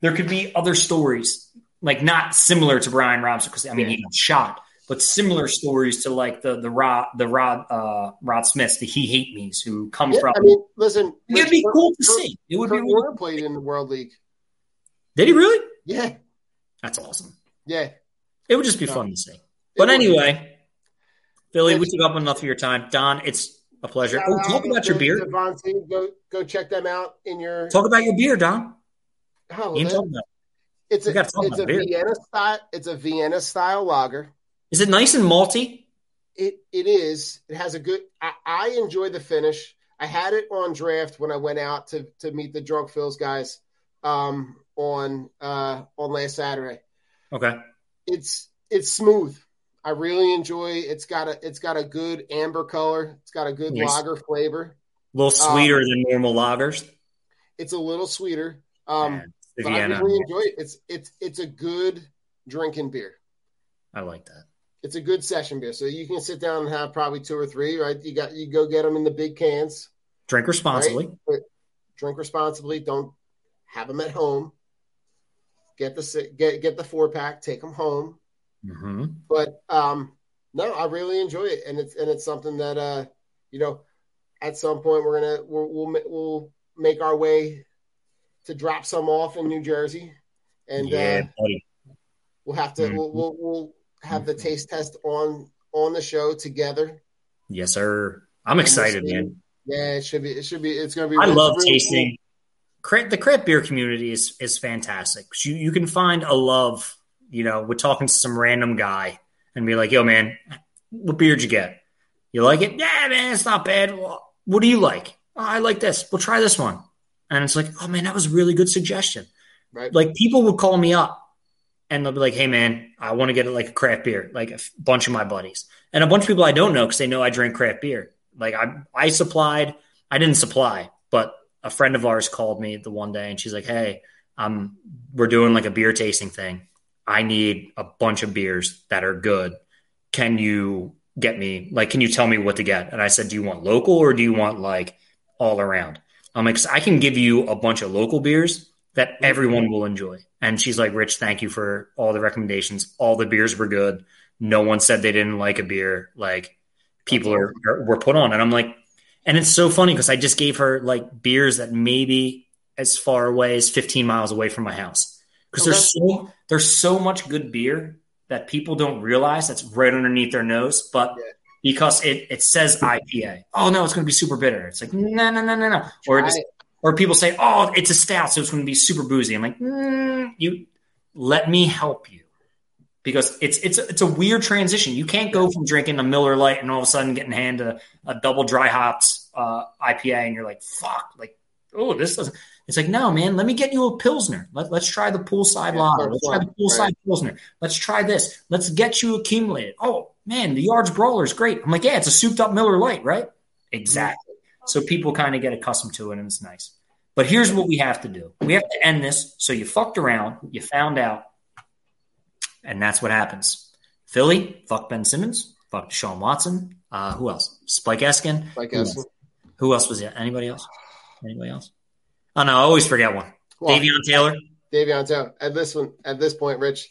there could be other stories, like not similar to Brian Robinson because, I mean, he got shot. But similar stories to like the the Rod the Rod uh, Rod Smiths, the He Hate Me's, who come yeah, from. I mean, listen, it'd be Kurt, cool to Kurt, see. It would Kurt be Warner played in the World League. Did he really? Yeah, that's awesome. Yeah, it would just be yeah. fun to see. But it anyway, Billy, we took up enough of your time. Don, it's a pleasure. Uh, oh, talk about your beer. Von C, go go check them out in your. Talk about your beer, Don. Oh, you that, it's a it's a beer. Vienna style. It's a Vienna style lager. Is it nice and malty? It it is. It has a good I, I enjoy the finish. I had it on draft when I went out to, to meet the Drunk Phil's guys um, on uh, on last Saturday. Okay. It's it's smooth. I really enjoy it. It's got a it's got a good amber color. It's got a good nice. lager flavor. A little sweeter um, than normal lagers. It's a little sweeter. Um yeah, but I really enjoy it. It's it's it's a good drinking beer. I like that. It's a good session beer, so you can sit down and have probably two or three. Right, you got you go get them in the big cans. Drink responsibly. Right? Drink responsibly. Don't have them at home. Get the get get the four pack. Take them home. Mm-hmm. But um, no, I really enjoy it, and it's and it's something that uh, you know, at some point we're gonna we're, we'll we'll make our way to drop some off in New Jersey, and yeah, uh, buddy. we'll have to mm-hmm. we'll we'll. we'll have the taste test on on the show together. Yes, sir. I'm excited, man. Yeah, it should be. It should be. It's gonna be. I love really tasting. Cool. The craft beer community is is fantastic. You you can find a love. You know, we're talking to some random guy and be like, "Yo, man, what beer did you get? You like it? Yeah, man, it's not bad. What do you like? Oh, I like this. We'll try this one." And it's like, "Oh man, that was a really good suggestion." Right? Like people would call me up. And they'll be like, hey, man, I want to get like a craft beer, like a f- bunch of my buddies. And a bunch of people I don't know because they know I drink craft beer. Like I I supplied. I didn't supply, but a friend of ours called me the one day and she's like, hey, um, we're doing like a beer tasting thing. I need a bunch of beers that are good. Can you get me like can you tell me what to get? And I said, do you want local or do you want like all around? I'm like, I can give you a bunch of local beers that everyone will enjoy. And she's like, Rich, thank you for all the recommendations. All the beers were good. No one said they didn't like a beer. Like people are, are were put on. And I'm like, and it's so funny because I just gave her like beers that maybe as far away as fifteen miles away from my house. Because there's so there's so much good beer that people don't realize that's right underneath their nose. But because it it says I P A. Oh no, it's gonna be super bitter. It's like, no, no, no, no, no. Or just Or people say, oh, it's a stout, so it's going to be super boozy. I'm like, mm, you let me help you because it's it's it's a weird transition. You can't go from drinking a Miller Lite and all of a sudden getting handed a, a double dry hops uh, I P A, and you're like, fuck, like, oh, this doesn't. It's like, no, man, let me get you a Pilsner. Let, let's try the poolside yeah, lager. Let's fun. try the poolside right. Pilsner. Let's try this. Let's get you accumulated. Oh man, the Yards Brawler is great. I'm like, yeah, it's a souped up Miller Lite, right? Exactly. So people kind of get accustomed to it, and it's nice. But here's what we have to do. We have to end this. So you fucked around. You found out. And that's what happens. Philly, fuck Ben Simmons. Fuck Deshaun Watson. Uh, who else? Spike Eskin. Spike Eskin. Who else was it? Anybody else? Anybody else? Oh, no. I always forget one. Well, Davion Taylor. Davion Taylor. At this one, at this point, Rich,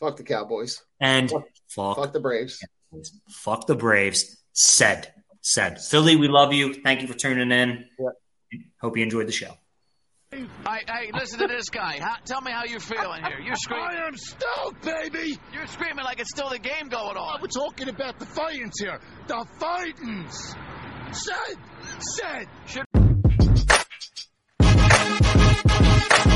fuck the Cowboys. And fuck, fuck, fuck the Braves. Fuck the Braves. Said. Said. Philly, we love you. Thank you for tuning in. Yeah. Hope you enjoyed the show. Hey, hey, listen to this guy. How, tell me how you're feeling here. You're screaming. I am stoked, baby. You're screaming like it's still the game going on. We're talking about the fightings here. The fightings. Said. Said. Should-